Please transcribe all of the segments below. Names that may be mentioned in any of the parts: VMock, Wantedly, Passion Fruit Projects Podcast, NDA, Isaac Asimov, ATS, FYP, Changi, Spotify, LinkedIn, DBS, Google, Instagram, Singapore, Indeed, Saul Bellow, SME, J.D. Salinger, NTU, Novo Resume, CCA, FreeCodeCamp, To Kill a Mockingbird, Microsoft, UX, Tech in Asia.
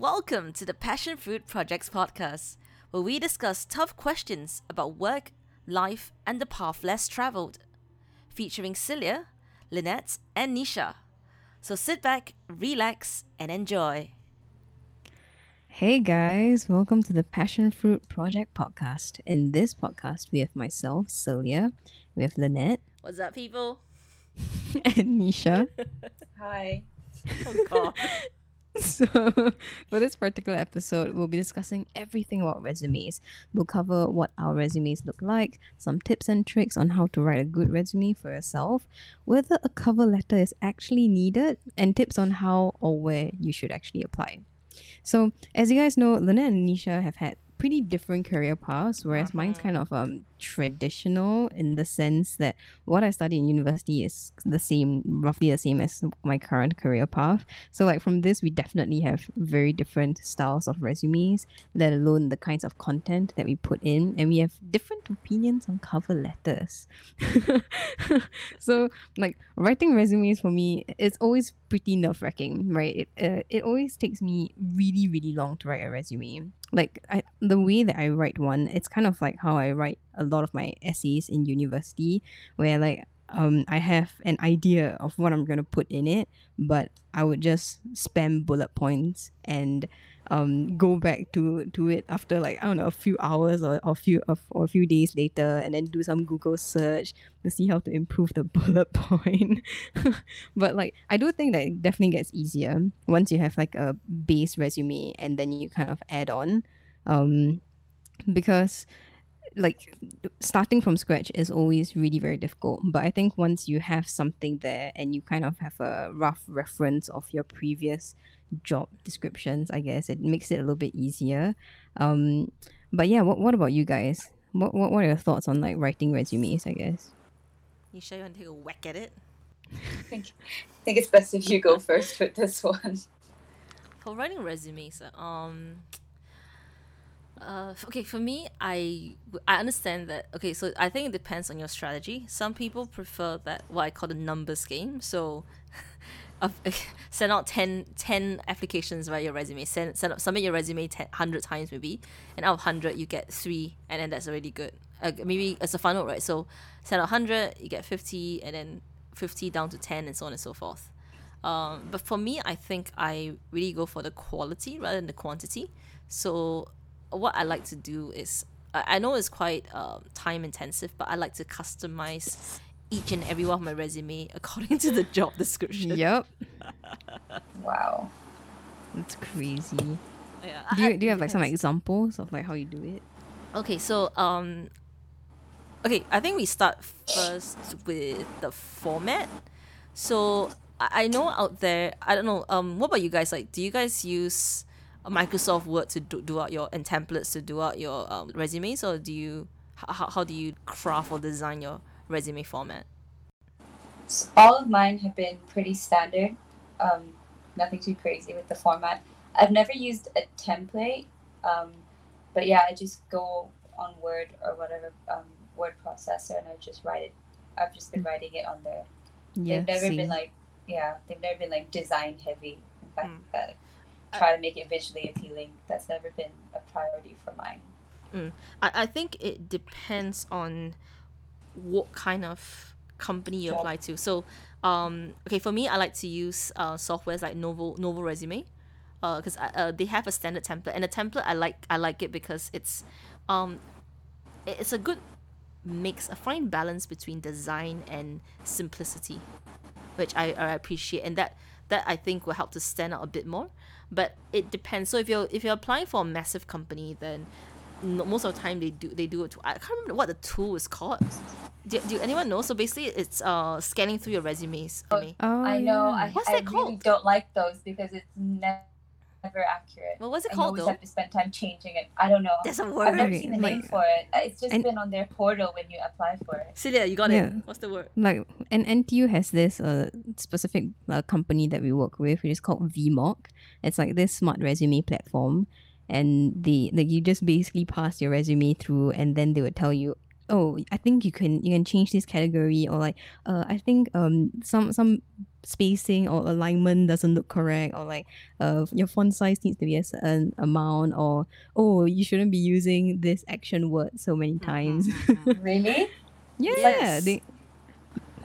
Welcome to the Passion Fruit Projects Podcast, where we discuss tough questions about work, life, and the path less traveled, featuring Celia, Lynette, and Nisha. So sit back, relax, and enjoy. Hey guys, welcome to the Passion Fruit Project Podcast. In this podcast, we have myself, Celia, we have Lynette. What's up, people? And Nisha. Hi. Oh god. So, for this particular episode, we'll be discussing everything about resumes. We'll cover what our resumes look like, some tips and tricks on how to write a good resume for yourself, whether a cover letter is actually needed, and tips on how or where you should actually apply. So, as you guys know, Lynette and Nisha have had pretty different career paths, whereas mine's kind of traditional in the sense that what I studied in university is roughly the same as my current career path. So like from this, we definitely have very different styles of resumes, let alone the kinds of content that we put in, and we have different opinions on cover letters. So like writing resumes for me, it's always pretty nerve-wracking, right? It always takes me really, really long to write a resume. Like the way that I write one, it's kind of like how I write a lot of my essays in university, where like I have an idea of what I'm going to put in it, but I would just spam bullet points and go back to it after like, I don't know, a few hours or a few days later, and then do some Google search to see how to improve the bullet point. But like, I do think that it definitely gets easier once you have like a base resume and then you kind of add on, because like starting from scratch is always really very difficult. But I think once you have something there and you kind of have a rough reference of your previous job descriptions, I guess it makes it a little bit easier. But yeah, what about you guys? What are your thoughts on like writing resumes, I guess? Nisha, you want to take a whack at it? I think it's best if you go first with this one. For writing resumes, okay, for me, I understand that. Okay, so I think it depends on your strategy. Some people prefer that what I call the numbers game. So send out 10 applications via your resume. Submit your resume 100 times maybe, and out of 100 you get 3, and then that's already good. Maybe it's a funnel, right? So send out 100, you get 50, and then 50 down to 10, and so on and so forth. But for me, I think I really go for the quality rather than the quantity. So what I like to do is, I know it's quite time intensive, but I like to customize each and every one of my resume according to the job description. Yep. Wow, that's crazy. Yeah. Do you have like some examples of like how you do it? Okay, so okay, I think we start first with the format. So I know out there, I don't know. What about you guys? Like, do you guys use Microsoft Word to do out your, and templates to do out your resumes, or do you how do you craft or design your resume format? So all of mine have been pretty standard, nothing too crazy with the format. I've never used a template, but yeah, I just go on Word or whatever word processor, and I just write it. I've just been writing it on there. Yeah, they've never been like design heavy. In fact, try to make it visually appealing. That's never been a priority for mine. I think it depends on what kind of company you apply to. So, okay, for me, I like to use softwares like Novo Resume, because they have a standard template, and the template I like it because it's a good mix, a fine balance between design and simplicity, which I appreciate, and that I think will help to stand out a bit more. But it depends. So if you're applying for a massive company, then most of the time they do it. I can't remember what the tool is called. Do anyone know? So basically, it's scanning through your resumes. I know. What's that called? I really don't like those because it's never accurate. Well, what's it called though? I always have to spend time changing it. I don't know. There's a word. I've never seen the name for it. It's just been on their portal when you apply for it. Celia, you got it. What's the word? Like, and NTU has this specific company that we work with, which is called VMock. It's like this smart resume platform, and you just basically pass your resume through, and then they would tell you oh, I think you can change this category, or like, I think some spacing or alignment doesn't look correct, or like, your font size needs to be a certain amount, or oh, you shouldn't be using this action word so many times. Really? Yeah. Yes.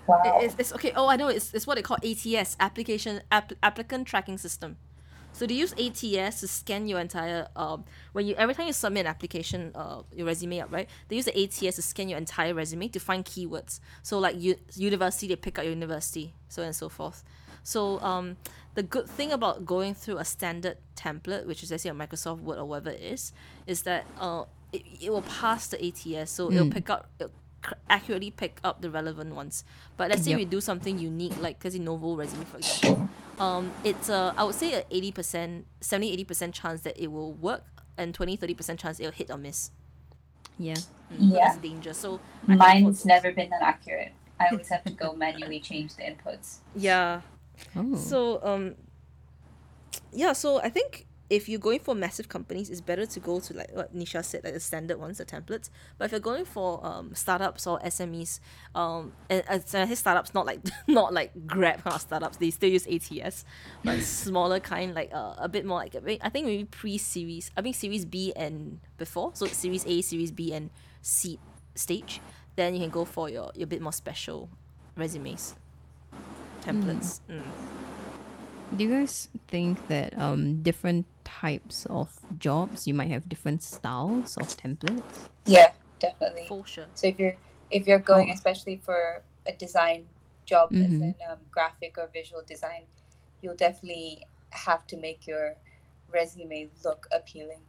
Wow. It's okay. Oh, I know. It's what they call ATS, applicant tracking system. So they use ATS to scan your entire every time you submit an application, your resume up, right? They use the ATS to scan your entire resume to find keywords. So like university, they pick out your university, so on and so forth. So the good thing about going through a standard template, which is let's say a Microsoft Word or whatever it is that it will pass the ATS, so it'll pick out. Accurately pick up the relevant ones. But let's say we do something unique, like because in Novo Resume, for example, it's I would say an 70-80% chance that it will work, and 20-30% chance it'll hit or miss. That's danger. So mine's never been that accurate. I always have to go manually change the inputs. So I think if you're going for massive companies, it's better to go to, like what Nisha said, like the standard ones, the templates. But if you're going for startups or SMEs, and I say startups, not like Grab kind of startups. They still use ATS, but smaller kind, like a bit more like, I think maybe pre-series. I think Series B and before, so Series A, Series B, and C stage. Then you can go for your bit more special resumes, templates. Do you guys think that different types of jobs, you might have different styles of templates? Yeah, definitely. For sure. So if you're going, especially for a design job, as in graphic or visual design, you'll definitely have to make your resume look appealing,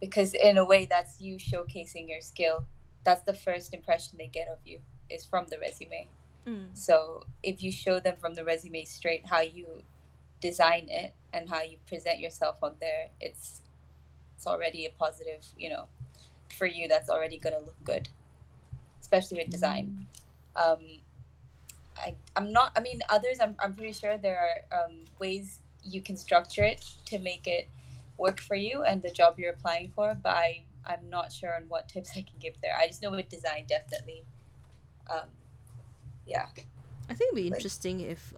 because in a way that's you showcasing your skill. That's the first impression they get of you is from the resume. So if you show them from the resume straight how you design it and how you present yourself on there, it's already a positive, for you. That's already gonna look good, especially with design. Others, I'm pretty sure there are ways you can structure it to make it work for you and the job you're applying for, but I'm not sure on what tips I can give there. I just know with design, definitely. I think it'd be interesting if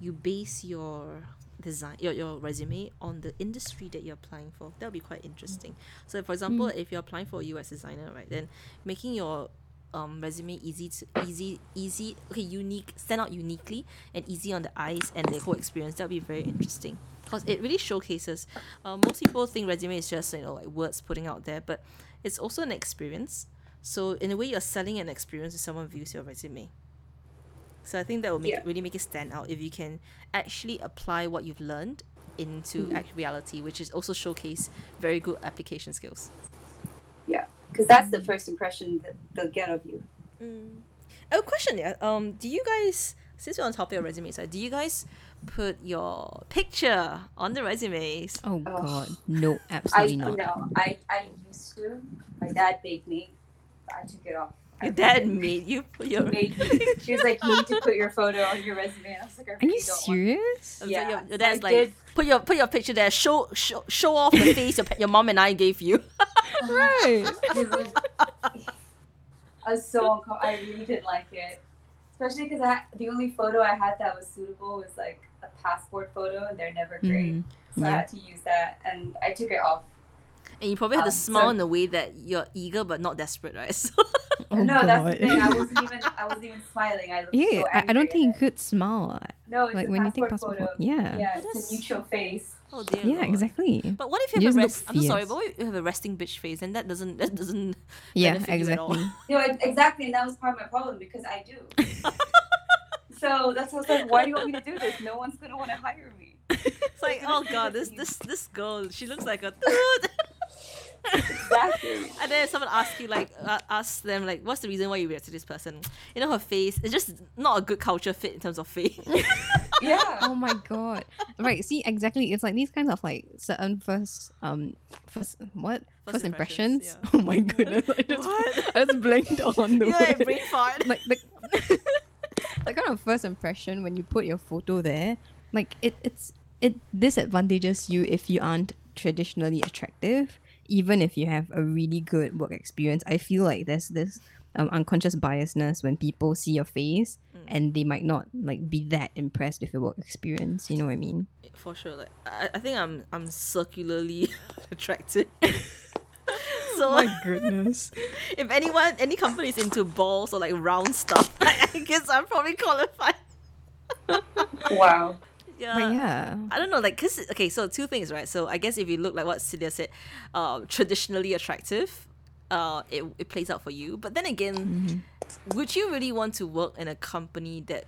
you base your design, your resume on the industry that you're applying for. That would be quite interesting. So, for example, if you're applying for a UX designer, right, then making your resume unique, stand out uniquely and easy on the eyes and the whole experience. That would be very interesting, because it really showcases. Most people think resume is just like words putting out there, but it's also an experience. So, in a way, you're selling an experience if someone views your resume. So I think that will really make it stand out if you can actually apply what you've learned into reality, which is also showcase very good application skills. Yeah, because that's the first impression that they'll get of you. I have a question. Do you guys, since we're on topic of resumes, do you guys put your picture on the resumes? Oh God, no, absolutely not. No, I used to. My dad begged me. I took it off. Your dad made you put your... She was like, you need to put your photo on your resume. And I was like, are you serious? Yeah. So your dad's like, put your picture there. Show off the face your mom and I gave you. Right. I was so uncomfortable. I really didn't like it. Especially because the only photo I had that was suitable was like a passport photo. And they're never great. So I had to use that. And I took it off. And you probably had to smile in the way that you're eager but not desperate, right? So... No, that's the thing. I wasn't even smiling. I looked so angry. I don't think you could smile. No, it's like when you think passport photo. Yeah, it's a neutral face. Oh dear. Yeah, Lord. Exactly. But what if you have you have a resting bitch face, and that doesn't benefit you at all? No, exactly, and that was part of my problem because I do. So that's why I was like, why do you want me to do this? No one's gonna want to hire me. It's like, oh God, this girl, she looks like a dude. Exactly. And then someone asks you, like, ask them, like, what's the reason why you reacted to this person? Her face is just not a good culture fit in terms of face. Yeah. Oh my God. Right. See, exactly. It's like these kinds of like certain first impressions. Yeah. Oh my goodness. I just blanked on the word. Brain fart. Like the kind of first impression when you put your photo there, like it disadvantages you if you aren't traditionally attractive. even if you have a really good work experience, I feel like there's this unconscious biasness when people see your face and they might not like be that impressed with your work experience. You know what I mean? For sure. Like I think I'm circularly attracted. So, my goodness. If any company is into balls or like round stuff, I guess I'm probably qualified. Wow. Yeah. But yeah. I don't know, like, cause okay, so two things, right? So I guess if you look like what Celia said, traditionally attractive, it plays out for you. But then again, would you really want to work in a company that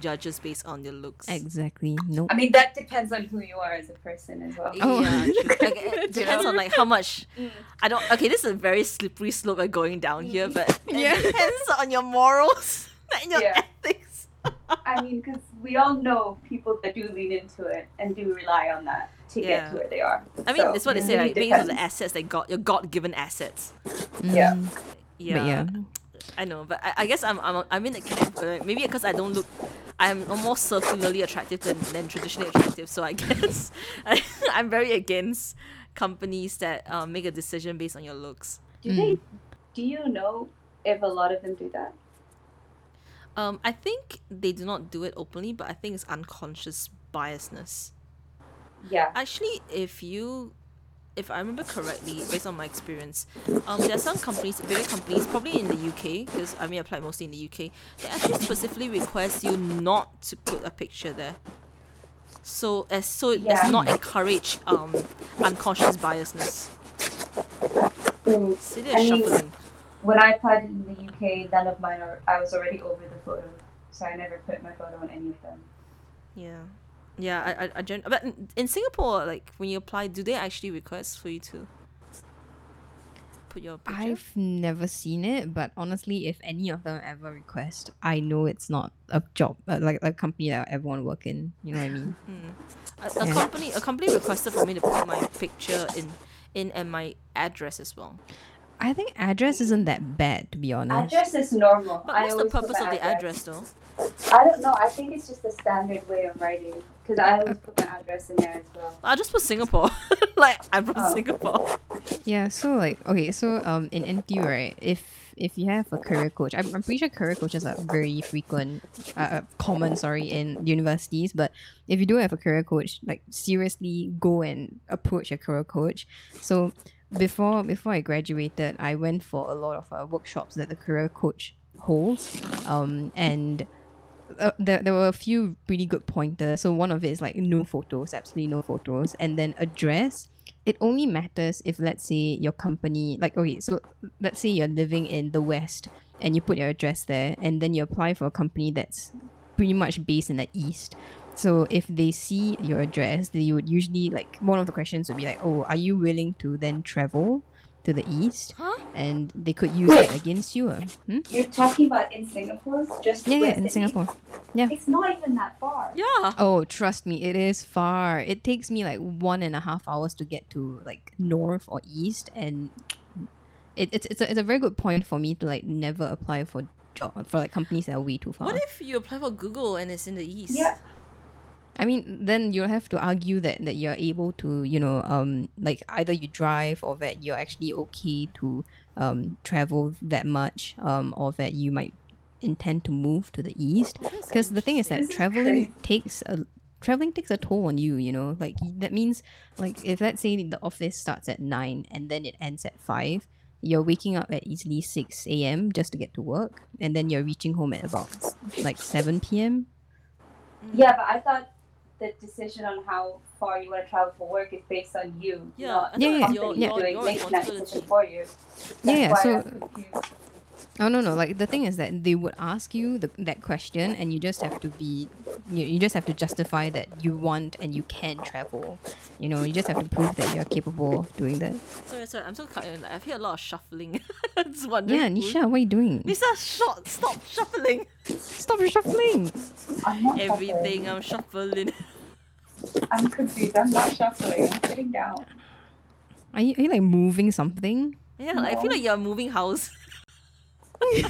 judges based on your looks? Exactly. Nope. I mean, that depends on who you are as a person as well. Oh. Yeah, true. Like, it depends on like how much. I don't. Okay, this is a very slippery slope we're going down here, but it depends on your morals and your ethics. I mean, because we all know people that do lean into it and do rely on that to get to where they are. I mean, that's what they say. Like, based on the assets they got, your God-given assets. Yeah. Yeah. But yeah. I know, but I guess I'm in the camp. Maybe because I don't look. I'm more circularly attractive than traditionally attractive, so I guess I'm very against companies that make a decision based on your looks. Do you know if a lot of them do that? I think they do not do it openly, but I think it's unconscious biasness. Yeah. Actually, if I remember correctly, based on my experience, there are some companies, bigger companies, probably in the UK, because I mean, I applied mostly in the UK, they actually specifically request you not to put a picture there. So as does not encourage unconscious biasness. See, they're shuffling. When I applied in the UK, none of mine I was already over the photo, so I never put my photo on any of them. Yeah. Yeah, but in Singapore, like when you apply, do they actually request for you to put your picture? I've never seen it, but honestly, if any of them ever request, I know it's not a job, like a company that I ever want to work in. You know what I mean? A company requested for me to put my picture in and my address as well. I think address isn't that bad, to be honest. Address is normal. But what's the purpose of the address though? I don't know. I think it's just the standard way of writing. Because I always put my address in there as well. I'll just put Singapore. Like, I'm from Singapore. Yeah, so like, okay, so in NTU, right, if you have a career coach, I'm pretty sure career coaches are very common, in universities. But if you do have a career coach, like, seriously go and approach your career coach. So before I graduated, I went for a lot of workshops that the career coach holds, and there were a few really good pointers. So one of it is like no photos, absolutely no photos, and then address. It only matters if, let's say, your company, like, okay, so let's say you're living in the West and you put your address there, and then you apply for a company that's pretty much based in the East. So if they see your address, they would usually, like, one of the questions would be like, oh, are you willing to then travel to the East? Huh? And they could use it against you. You're talking about in Singapore? Just in Singapore. Yeah. It's not even that far. Yeah. Oh, trust me, it is far. It takes me like 1.5 hours to get to like north or east, and it's a very good point for me to like never apply for job for like companies that are way too far. What if you apply for Google and it's in the East? Yeah. I mean, then you'll have to argue that you're able to, you know, like either you drive or that you're actually okay to travel that much, or that you might intend to move to the East. Because the thing is that traveling takes a toll on you, you know, like that means like if let's say the office starts at 9 and then it ends at 5, you're waking up at easily 6 a.m. just to get to work. And then you're reaching home at about like 7 p.m. Yeah, but I thought the decision on how far you want to travel for work is based on you. Yeah, you're making that decision for you. Like the thing is that they would ask you that question, and you just have to justify that you want and you can travel. You know, you just have to prove that you're capable of doing that. Sorry, I'm so cut in. I've heard a lot of shuffling. Just wondering. Yeah, Nisha, what are you doing? Nisha, stop shuffling. Stop shuffling. I'm shuffling. I'm confused. I'm not shuffling. I'm sitting down. Are you like moving something? Yeah, no. I feel like you're moving house. Are you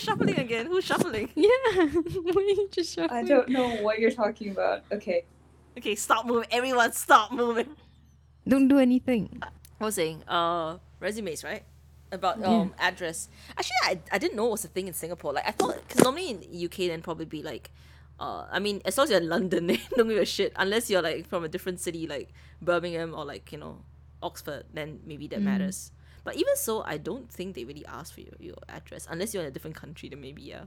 shuffling again? Who's shuffling? Yeah. Why are you just shuffling? I don't know what you're talking about. Okay. Stop moving. Everyone, stop moving. Don't do anything. I was saying, resumes, right? About address. Actually, I didn't know it was a thing in Singapore. Like, I thought, because normally in the UK, then probably be like, I mean, as long as you're in London, they don't give a shit. Unless you're like from a different city, like Birmingham or like, you know, Oxford, then maybe that matters. But even so, I don't think they really ask for your address. Unless you're in a different country, then maybe, yeah.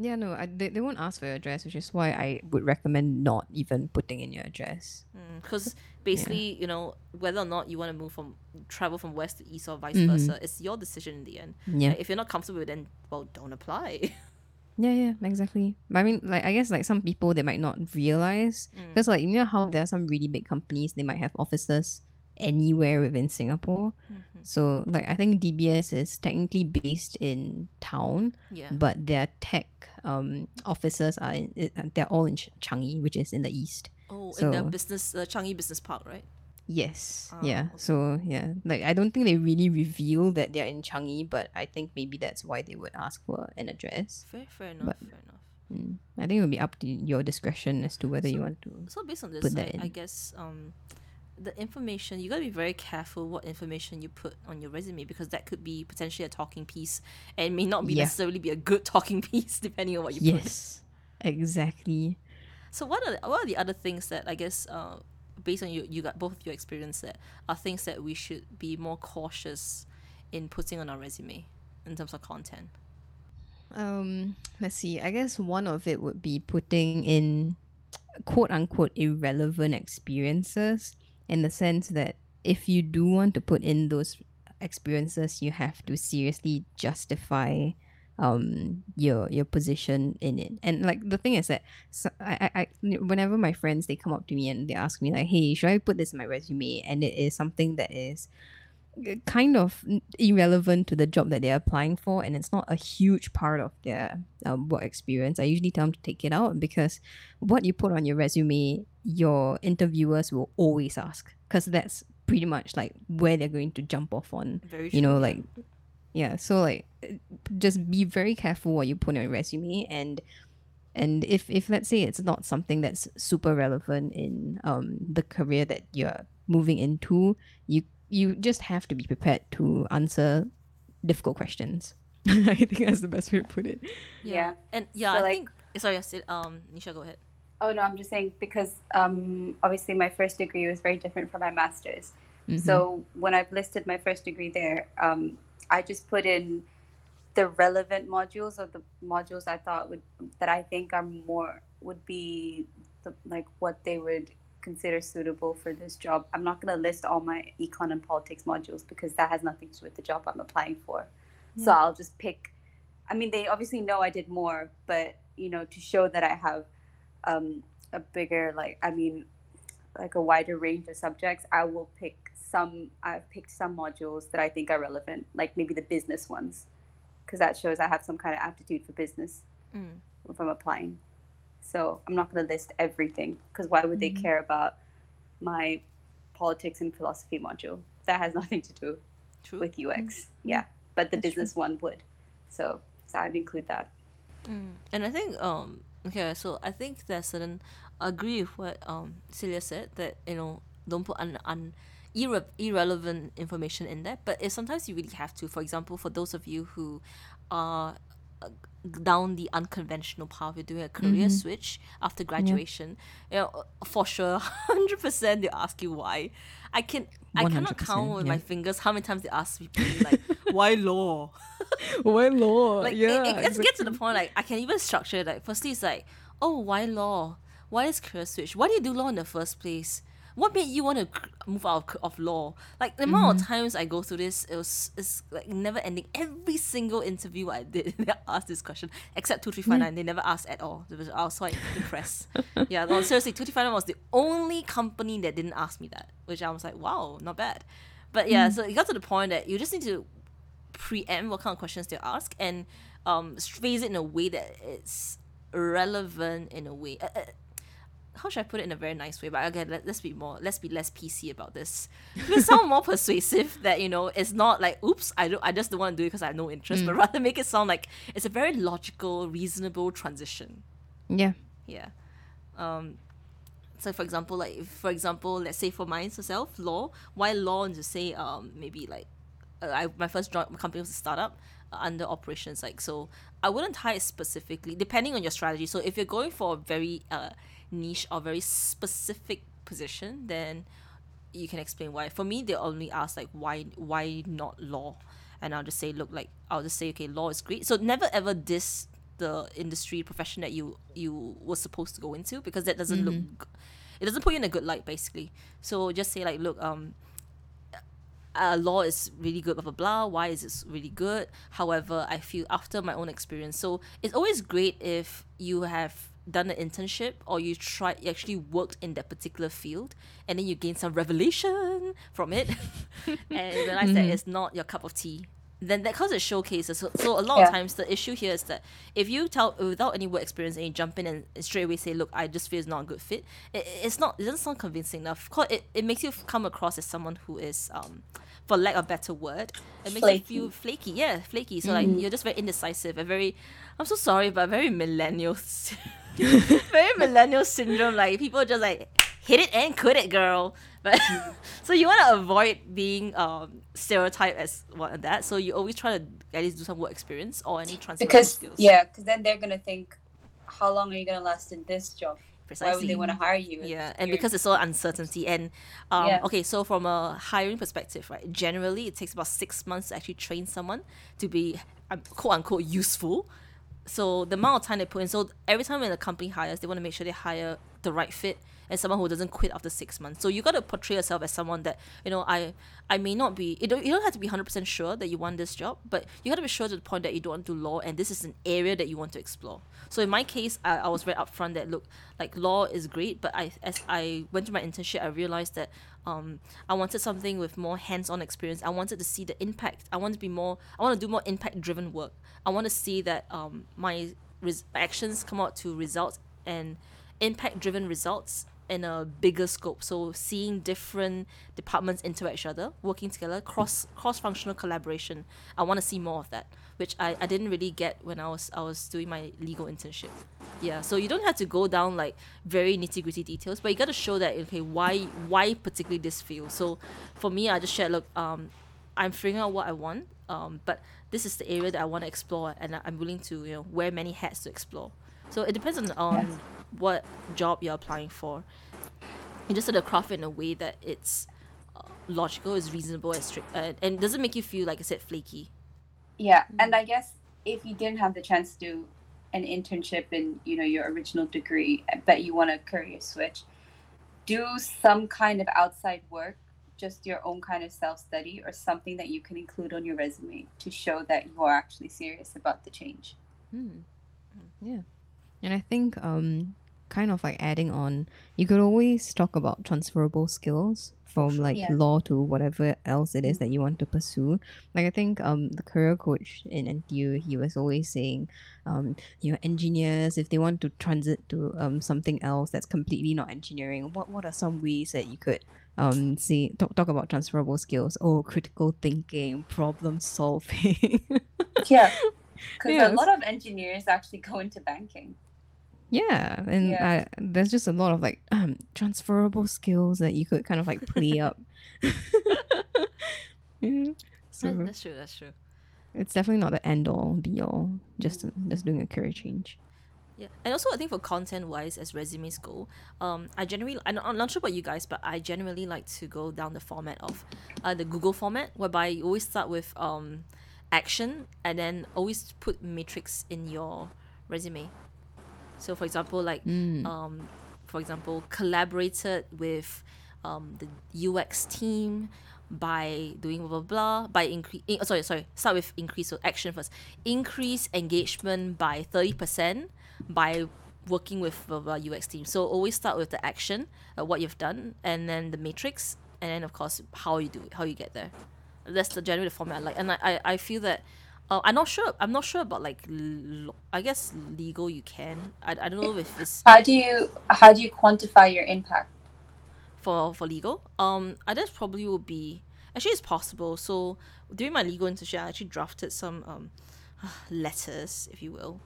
Yeah, no, they won't ask for your address, which is why I would recommend not even putting in your address. Because basically, you know, whether or not you want to move from, travel from west to east or vice versa, it's your decision in the end. Yeah. Like, if you're not comfortable, then, well, don't apply. Yeah, exactly. But I mean, like, I guess like some people, they might not realize. Because like, you know how there are some really big companies, they might have offices anywhere within Singapore. So like, I think DBS is technically based in town, but their tech offices are they're all in Changi, which is in the east. In their business, Changi Business Park, right? Yes. Okay. So yeah, like I don't think they really reveal that they're in Changi, but I think maybe that's why they would ask for an address. Fair enough. I think it would be up to your discretion as to whether you want to. So based on this, I guess the information, you gotta be very careful what information you put on your resume, because that could be potentially a talking piece, and it may not be necessarily be a good talking piece depending on what you put. Yes, exactly. So what are the other things that I guess based on you got both of your experience, that are things that we should be more cautious in putting on our resume in terms of content? Let's see. I guess one of it would be putting in quote unquote irrelevant experiences. In the sense that if you do want to put in those experiences, you have to seriously justify your position in it. And like the thing is that whenever my friends, they come up to me and they ask me like, hey, should I put this in my resume? And it is something that is kind of irrelevant to the job that they're applying for, and it's not a huge part of their work experience. I usually tell them to take it out, because what you put on your resume, your interviewers will always ask, because that's pretty much like where they're going to jump off on. Very true. You know, like, yeah, so like just be very careful what you put on your resume, and if let's say it's not something that's super relevant in the career that you're moving into, you just have to be prepared to answer difficult questions. I think that's the best way to put it. Yeah. And yeah, so I like, think... Sorry, Nisha, go ahead. Oh, no, I'm just saying because obviously my first degree was very different from my master's. Mm-hmm. So when I've listed my first degree there, I just put in the relevant modules, or the modules I thought would be what they would consider suitable for this job. I'm not going to list all my econ and politics modules, because that has nothing to do with the job I'm applying for. Yeah. So I'll just pick, I mean, they obviously know I did more, but, you know, to show that I have a bigger, like, I mean, like a wider range of subjects, I've picked some modules that I think are relevant, like maybe the business ones, because that shows I have some kind of aptitude for business if I'm applying. So I'm not going to list everything, because why would they care about my politics and philosophy module? That has nothing to do with UX. Yeah, but the business one would. So I'd include that. And I think, so I think there's certain, I agree with what Celia said, that, you know, don't put irrelevant information in there. But sometimes you really have to. For example, for those of you who are down the unconventional path, you're doing a career switch after graduation, you know, for sure 100% they ask you why. I cannot count with my fingers how many times they ask people like why law. Like, it gets to the point, like, I can even structure it, like, firstly it's like, oh, why law? Why is career switch? Why do you do law in the first place? What made you want to move out of law? Like, the amount of times I go through this, it's like never ending. Every single interview I did, they asked this question, except 2359. They never asked at all. I was quite impressed. Yeah, no, seriously, 2359 was the only company that didn't ask me that, which I was like, wow, not bad. But yeah, so it got to the point that you just need to preempt what kind of questions they ask, and phrase it in a way that it's relevant in a way. How should I put it in a very nice way? But again, let's be less PC about this. It's sound more persuasive, that, you know, it's not like, oops, I just don't want to do it because I have no interest, but rather make it sound like it's a very logical, reasonable transition. Yeah. So for example, let's say for myself, law. Why law? And to say my first job, my company was a startup under operations. So I wouldn't tie it specifically, depending on your strategy. So if you're going for a very niche or very specific position, then you can explain why. For me, they only ask why not law, and I'll just say okay, law is great. So never ever diss the industry profession that you were supposed to go into, because that doesn't look, it doesn't put you in a good light basically. So just say law is really good, blah blah blah. Why is it really good? However, I feel after my own experience. So it's always great if you have done an internship or you actually worked in that particular field, and then you gain some revelation from it and realize that it's not your cup of tea. Then that comes as showcases. So a lot of times the issue here is that if you tell without any work experience and you jump in and straight away say, look, I just feel it's not a good fit, it doesn't sound convincing enough. It makes you come across as someone who is, for lack of a better word, it makes you feel flaky. Yeah, flaky. So you're just very indecisive and very, I'm so sorry, but very millennial syndrome. People just hit it and quit it, girl. But so you want to avoid being stereotyped as one of that. So you always try to at least do some work experience or any transferable skills. Because then they're gonna think, how long are you gonna last in this job? Precisely. Why would they want to hire you? Yeah, and because it's all uncertainty. And okay, so from a hiring perspective, right? Generally, it takes about 6 months to actually train someone to be quote unquote useful. So the amount of time they put in. So every time when a company hires, they want to make sure they hire the right fit and someone who doesn't quit after 6 months. So you got to portray yourself as someone that, I may not be, you don't have to be 100% sure that you want this job, but you got to be sure to the point that you don't want to do law and this is an area that you want to explore. So in my case, I was very upfront that, look, law is great, but as I went to my internship, I realized that I wanted something with more hands-on experience. I wanted to see the impact. I want to do more impact-driven work. I want to see that my actions come out to results and impact-driven results in a bigger scope. So seeing different departments interact each other, working together, cross-functional collaboration. I want to see more of that, which I didn't really get when I was doing my legal internship. Yeah, so you don't have to go down very nitty-gritty details, but you got to show that, okay, why particularly this field? So for me, I just shared, look, I'm figuring out what I want, but this is the area that I want to explore, and I'm willing to wear many hats to explore. So it depends on what job you're applying for. You just sort of craft it in a way that it's logical, is reasonable, and strict, and doesn't make you feel, like I said, flaky. Yeah, and I guess if you didn't have the chance to do an internship in your original degree, but you want a career switch, do some kind of outside work, just your own kind of self-study or something that you can include on your resume to show that you are actually serious about the change. Yeah. And I think kind of adding on, you could always talk about transferable skills from law to whatever else it is that you want to pursue. I think the career coach in NTU, he was always saying, engineers, if they want to transit to something else that's completely not engineering, what are some ways that you could talk about transferable skills? Oh, critical thinking, problem solving. Because a lot of engineers actually go into banking. There's just a lot of transferable skills that you could kind of play up. So that's true. It's definitely not the end all be all. Just doing a career change. Yeah, and also I think for content wise, as resumes go, I'm not sure about you guys, but I generally like to go down the format of the Google format, whereby you always start with action and then always put matrix in your resume. So for example, collaborated with the UX team by doing blah blah blah, by start with increase, so action first. Increase engagement by 30% by working with the UX team. So always start with the action, what you've done, and then the matrix, and then of course how you get there. That's the general format I like, and I feel that I'm not sure about I guess legal you can. I don't know if it's how do you quantify your impact for legal. I guess probably will be actually it's possible. So during my legal internship, I actually drafted some letters, if you will,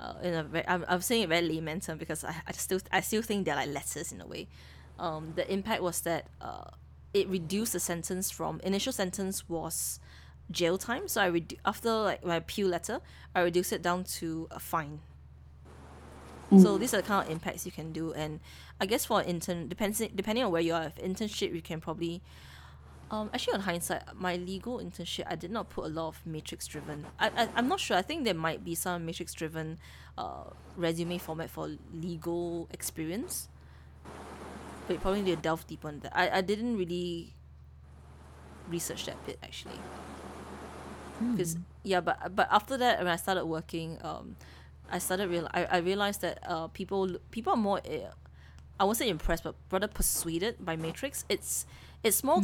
I'm saying it very layman term because I still think they're like letters in a way. The impact was that it reduced the sentence from initial sentence was jail time. So after like my appeal letter, I reduced it down to a fine. So these are the kind of impacts you can do, and I guess for intern depending on where you are, if internship you can probably actually on hindsight, my legal internship I did not put a lot of matrix driven. I'm not sure. I think there might be some matrix driven resume format for legal experience, but you probably need to delve deep on that. I didn't really research that bit actually, because but after that when I started working, I realized that people are more, I won't say impressed, but rather persuaded by matrix. It's more,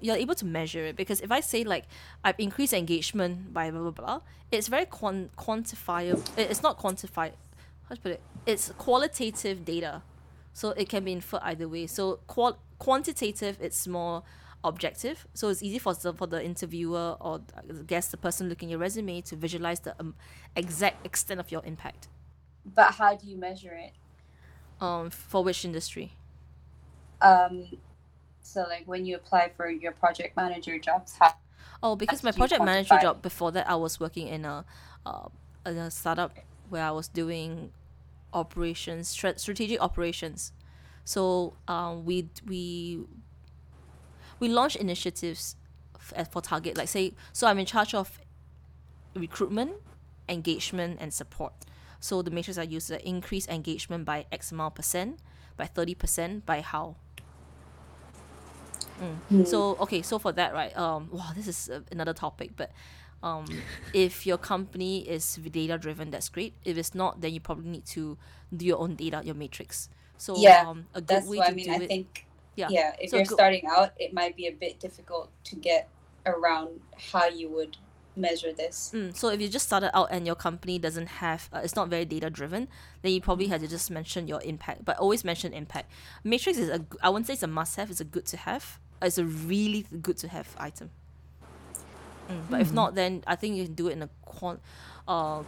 you're able to measure it, because if I say like I've increased engagement by blah blah blah, it's very quantifiable. It's not quantified. How to put it? It's qualitative data, so it can be inferred either way. So quantitative, it's more objective, so it's easy for the interviewer or I guess the person looking at your resume to visualize the exact extent of your impact. But how do you measure it? For which industry? So like when you apply for your project manager jobs, because my project manager job before that, I was working in a startup where I was doing operations, strategic operations. So we launch initiatives for target, like say, so I'm in charge of recruitment, engagement, and support. So the matrix I use is to increase engagement by X amount percent, by 30%, by how. So for that, right? This is another topic, but if your company is data driven, that's great. If it's not, then you probably need to do your own data, your matrix. So a good that's way what to I mean. Do I it. Think Yeah. If you're starting out, it might be a bit difficult to get around how you would measure this. So if you just started out and your company doesn't have, it's not very data driven, then you probably had to just mention your impact. But always mention impact. Matrix is I wouldn't say it's a must have. It's a good to have. It's a really good to have item. But if not, then I think you can do it in a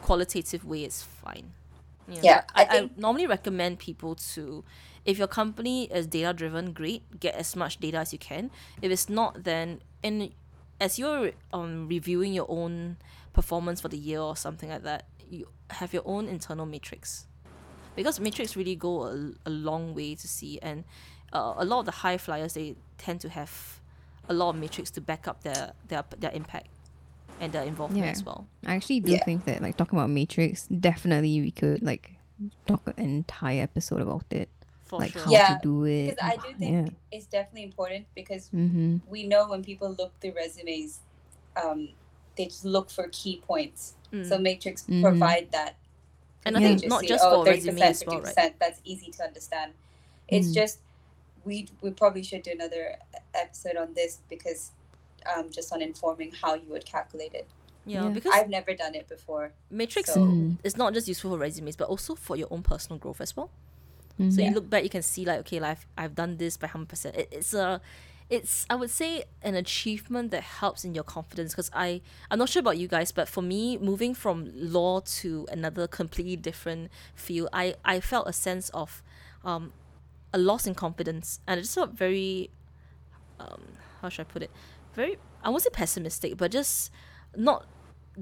qualitative way. It's fine. You know, I normally recommend people to, if your company is data driven, great, get as much data as you can. If it's not, then as you're reviewing your own performance for the year or something like that, you have your own internal matrix, because matrix really go a long way to see. And a lot of the high flyers, they tend to have a lot of matrix to back up their impact and their involvement as well. I actually do think that, like, talking about matrix, definitely we could like talk an entire episode about it, how to do it. Because I do think it's definitely important, because we know when people look through resumes, they just look for key points. So matrix provide that. And I think not just for resumes as well, right? That's easy to understand. It's just we probably should do another episode on this, because. Just on informing how you would calculate it. Yeah, because I've never done it before. Matrix is not just useful for resumes, but also for your own personal growth as well. So you look back, you can see like, okay, like, I've done this by 100%. It's I would say an achievement that helps in your confidence, because I'm not sure about you guys, but for me, moving from law to another completely different field, I felt a sense of a loss in confidence, and I just felt very how should I put it? Very, I won't say pessimistic, but just I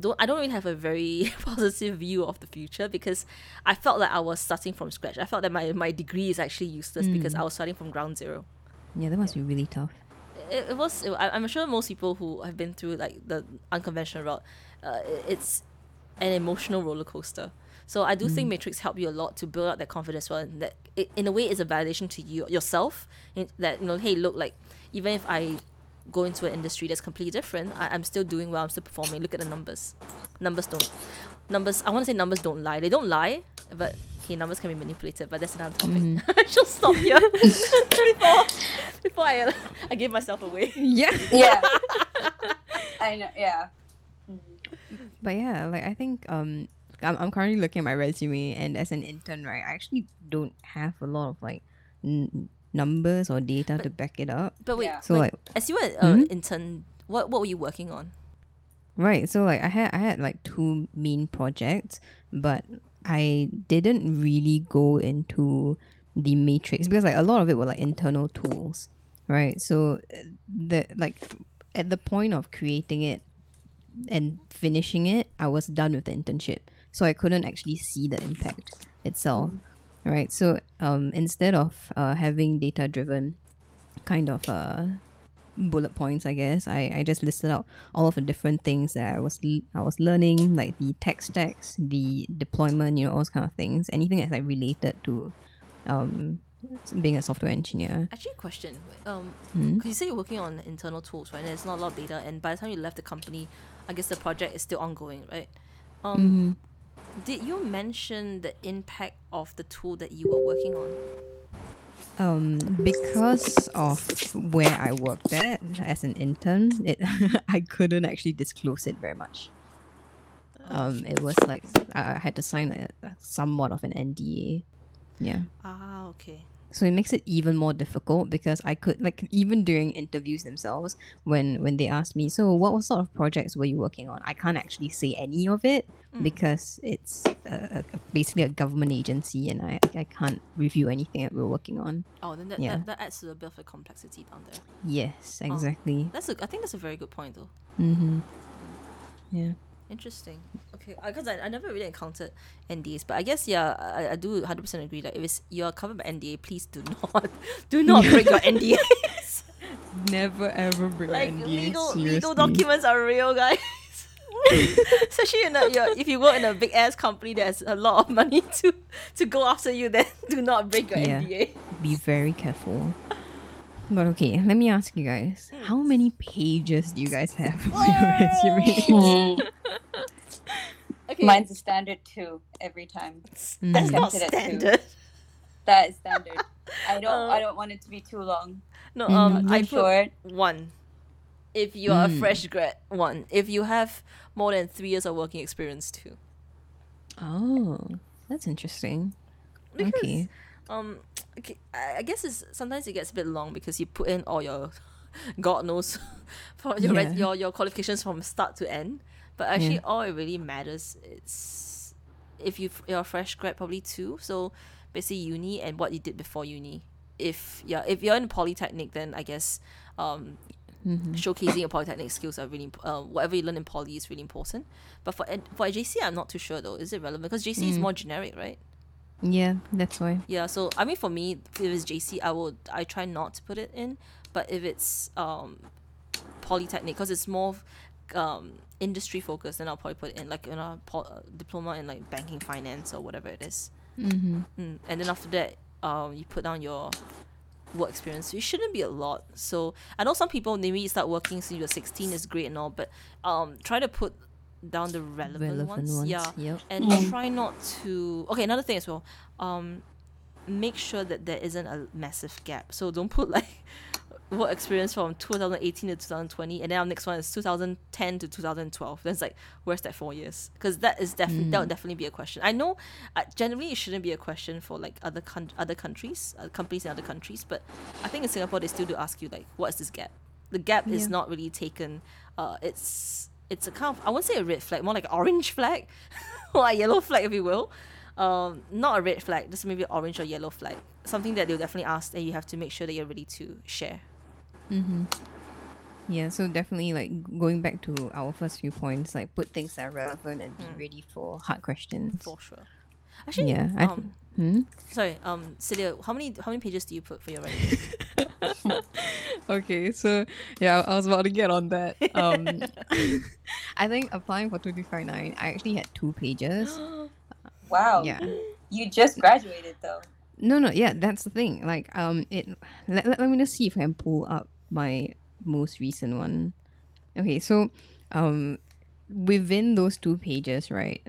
don't even have a very positive view of the future, because I felt like I was starting from scratch. I felt that my degree is actually useless because I was starting from ground zero. Yeah, that must be really tough. It was, I'm sure most people who have been through like the unconventional route, it's an emotional roller coaster. So I do think matrix helped you a lot to build up that confidence as well, and that it, in a way, is a validation to yourself that, you know, hey, look, like, even if I go into an industry that's completely different, I'm still doing well, I'm still performing. Look at the numbers, I want to say numbers don't lie. They don't lie, but okay, numbers can be manipulated, but that's another topic. I shall stop here before I give myself away. Yeah I know. But yeah, like, I think I'm currently looking at my resume, and as an intern, right, I actually don't have a lot of like numbers or data to back it up. But wait, so like, as you were intern, what were you working on? Right, so like I had like two main projects, but I didn't really go into the matrix because like a lot of it were like internal tools, right? So the like at the point of creating it and finishing it, I was done with the internship, so I couldn't actually see the impact itself, right? So instead of having data-driven kind of bullet points, I guess I just listed out all of the different things that I was learning, like the tech stacks, the deployment, you know, all those kind of things, anything that's like related to being a software engineer. Actually, question. Because you say you're working on internal tools, right? And there's not a lot of data, and by the time you left the company, I guess the project is still ongoing, right? Did you mention the impact of the tool that you were working on? Because of where I worked at as an intern, I couldn't actually disclose it very much. It was like I had to sign a somewhat of an NDA. Yeah. Ah, okay. So it makes it even more difficult because I could, like, even during interviews themselves, when they asked me, so what sort of projects were you working on? I can't actually say any of it because it's basically a government agency and I can't review anything that we're working on. Oh, then that adds to a bit of a complexity down there. Yes, exactly. I think that's a very good point, though. Mm-hmm. Yeah. Interesting. Okay, because I never really encountered NDAs, but I guess I do 100% agree that if you're covered by NDA, please do not break your NDAs. Never ever break NDAs. Legal documents are real, guys. Especially if you work in a big ass company that has a lot of money to go after you, then do not break your NDA. Be very careful. But okay, let me ask you guys, how many pages do you guys have on your resume? Okay. Mine's a standard 2 every time. That's not standard. That is standard. I don't want it to be too long. No, I put 1. If you are a fresh grad, 1. If you have more than 3 years of working experience, 2. Oh, that's interesting. Because, okay. Okay, I guess it's sometimes it gets a bit long because you put in all your God knows for your qualifications from start to end. But actually, all it really matters is if you're a fresh grad, probably 2. So basically, uni and what you did before uni. If you're in polytechnic, then I guess showcasing your polytechnic skills are really whatever you learn in poly is really important. But for JC, I'm not too sure though. Is it relevant? Because JC is more generic, right? Yeah, that's why. Yeah, so I mean, for me, if it's JC, I try not to put it in. But if it's polytechnic, because it's more industry focused, then I'll probably put it in, like, in a diploma in like banking, finance, or whatever it is. And then after that, you put down your work experience. It shouldn't be a lot. So I know some people, maybe you start working since you're 16 is great and all, but try to put down the relevant ones. Yeah. Yep. And try not to... Okay, another thing as well. Make sure that there isn't a massive gap. So don't put like work experience from 2018 to 2020 and then our next one is 2010 to 2012. Then it's like, where's that 4 years? Because that would definitely be a question. I know generally it shouldn't be a question for like other countries, companies in other countries, but I think in Singapore they still do ask you like, what is this gap? The gap is not really taken. It's a kind of, I won't say a red flag, more like an orange flag or a yellow flag if you will. Not a red flag, just maybe orange or yellow flag. Something that they'll definitely ask and you have to make sure that you're ready to share. Yeah, so definitely like going back to our first few points, like put things that are relevant and be ready for hard questions. For sure. Actually, yeah. Sorry, Celia, how many pages do you put for your writing? Okay, so yeah, I was about to get on that. I think applying for 2359, I actually had 2 pages. Wow. Yeah. You just graduated though. No, yeah, that's the thing. Like, let me just see if I can pull up my most recent one. Okay, so within those 2 pages, right,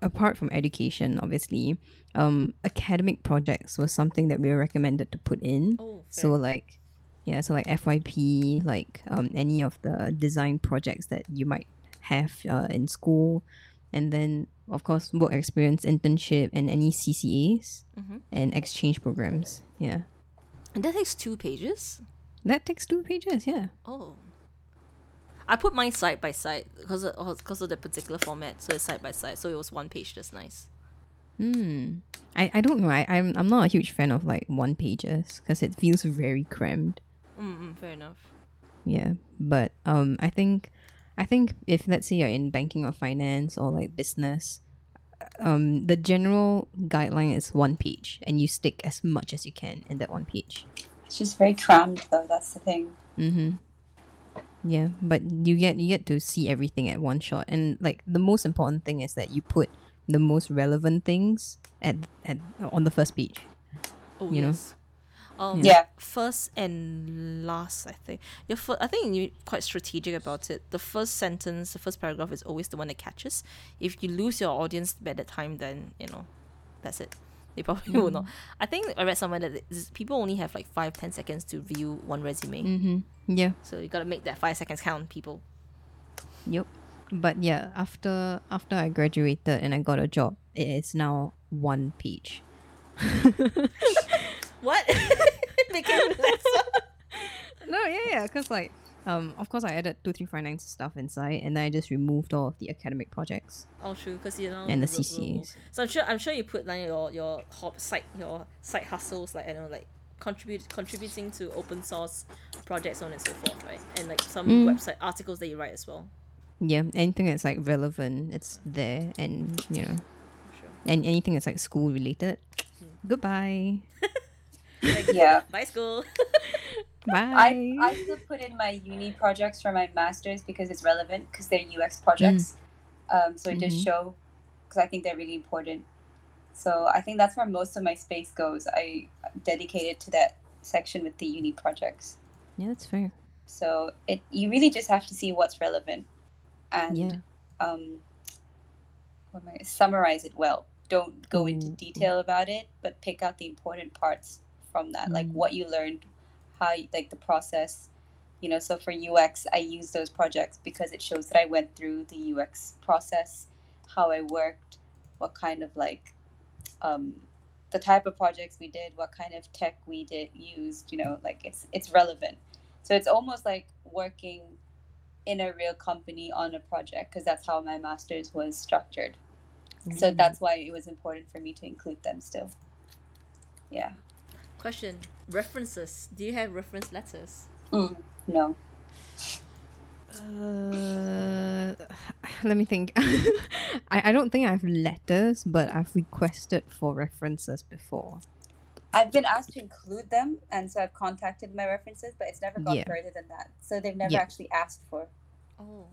apart from education, obviously, academic projects was something that we were recommended to put in. Oh, so like, yeah, so like FYP, like any of the design projects that you might have in school, and then of course work experience, internship, and any CCAs and exchange programs. Yeah, and that takes 2 pages. Yeah. Oh. I put mine side by side because of the particular format, so it's side by side. So it was 1 page, that's nice. I don't know. I'm not a huge fan of like one pages because it feels very cramped. Fair enough. Yeah, but I think if let's say you're in banking or finance or like business, the general guideline is one page, and you stick as much as you can in that one page. It's just very cramped, though. That's the thing. Yeah, but you get to see everything at one shot, and like the most important thing is that you put the most relevant things at on the first page. Oh, you yes. know. Yeah. First and last, I think. I think you're quite strategic about it. The first sentence, the first paragraph is always the one that catches. If you lose your audience by that time, then, you know, that's it. They probably will not. I think I read somewhere that people only have like 5-10 seconds to view one resume. Yeah. So you got to make that 5 seconds count, people. Yep. But yeah, after I graduated and I got a job, it is now one page. What? No, yeah, because like, of course I added 2359 stuff inside, and then I just removed all of the academic projects. Oh, true, because you know. And the CCAs. So I'm sure you put like your side hustles, like I don't know, like contributing to open source projects, so on and so forth, right? And like some website articles that you write as well. Yeah, anything that's like relevant, it's there, and you know, sure. And anything that's like school related, goodbye. Like, yeah. Bye school. Bye. I still put in my uni projects for my masters because it's relevant because they're UX projects. So it does show because I think they're really important. So I think that's where most of my space goes. I dedicated to that section with the uni projects. Yeah, that's fair. So you really just have to see what's relevant and summarize it well. Don't go into detail about it, but pick out the important parts from that, like what you learned, how you, like the process, you know. So for UX, I use those projects because it shows that I went through the UX process, how I worked, what kind of like the type of projects we did, what kind of tech we used, you know, like it's relevant. So it's almost like working in a real company on a project because that's how my master's was structured. So that's why it was important for me to include them still. Yeah. Question. References. Do you have reference letters? No. Let me think. I don't think I have letters, but I've requested for references before. I've been asked to include them, and so I've contacted my references, but it's never gone further than that. So they've never actually asked for. Oh.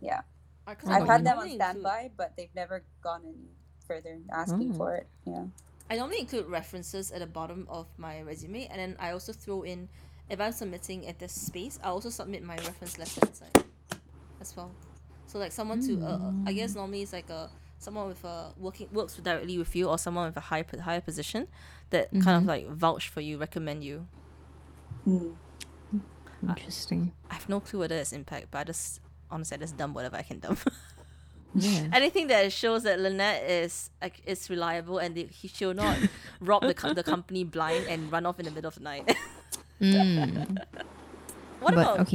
Yeah. I've had them on standby, but they've never gone any further asking for it. Yeah. I normally include references at the bottom of my resume, and then I also throw in, if I'm submitting at this space, I also submit my reference letter inside as well. So like someone to, I guess normally it's like someone with works directly with you, or someone with a higher position that kind of like vouch for you, recommend you. Interesting. I have no clue whether it's impact, but I just honestly I just dump whatever I can dump. Yeah. Anything that shows that Lynette is reliable and she'll not rob the company blind and run off in the middle of the night. What about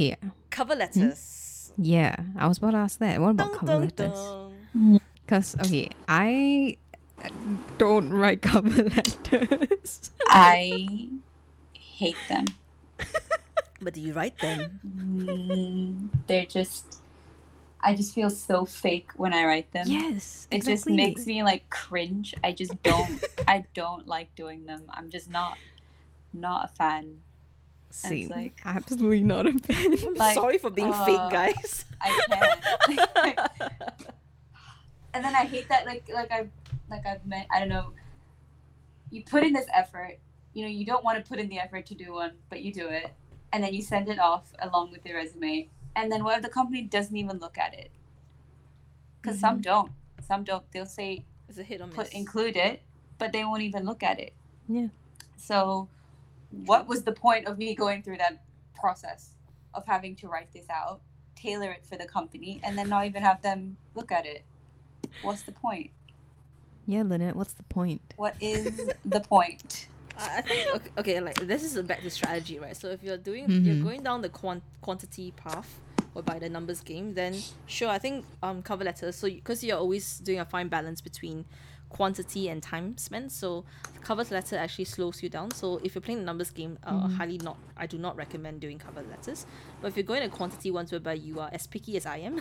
cover letters? Yeah, I was about to ask that. What about cover letters? Because, okay, I don't write cover letters. I hate them. But do you write them? They're just... I just feel so fake when I write them. Yes, exactly. It just makes me like cringe. I just don't. I don't like doing them. I'm just not a fan. Same. Like, absolutely not a fan. Like, sorry for being fake, guys. I can't. And then I hate that. Like I've met. I don't know. You put in this effort. You know, you don't want to put in the effort to do one, but you do it, and then you send it off along with your resume. And then what if the company doesn't even look at it? Because some don't. They'll say, it's a hit or miss. Include it, but they won't even look at it. Yeah. So what was the point of me going through that process of having to write this out, tailor it for the company, and then not even have them look at it? What's the point? Yeah, Lynette, what's the point? What is the point? I think okay, like this is back to strategy, right? So if you're going down the quantity path or by the numbers game, then sure, I think cover letters. So because you're always doing a fine balance between quantity and time spent. So cover letter actually slows you down. So if you're playing the numbers game, I do not recommend doing cover letters. But if you're going to quantity ones whereby you are as picky as I am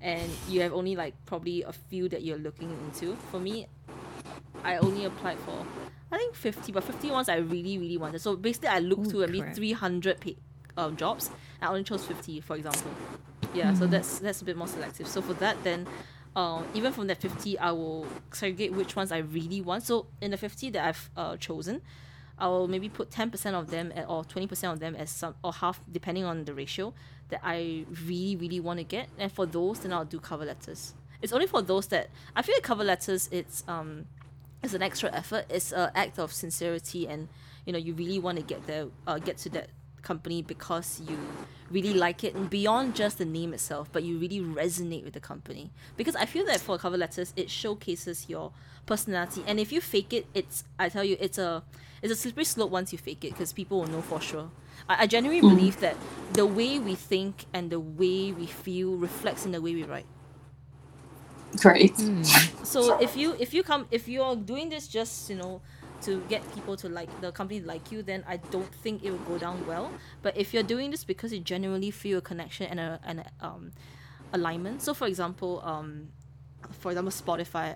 and you have only like probably a few that you're looking into, for me, I only applied for, I think 50, but 50 ones I really, really wanted. So basically I looked through at least 300 jobs. I only chose 50, for example. Yeah, so that's a bit more selective. So for that then, even from that 50, I will segregate which ones I really want. So in the 50 that I've chosen, I will maybe put 10% of them or 20% of them as some, or half, depending on the ratio, that I really, really want to get. And for those, then I'll do cover letters. It's only for those that, I feel like cover letters, it's an extra effort. It's an act of sincerity and, you know, you really want to get there, get to that company because you really like it, and beyond just the name itself, but you really resonate with the company. Because I feel that for cover letters, it showcases your personality, and if you fake it, it's a slippery slope once you fake it, because people will know for sure. I genuinely believe that the way we think and the way we feel reflects in the way we write. Great. So if you're doing this just, you know, to get people to like the company to like you, then I don't think it will go down well. But if you're doing this because you genuinely feel a connection and an alignment. So for example, Spotify.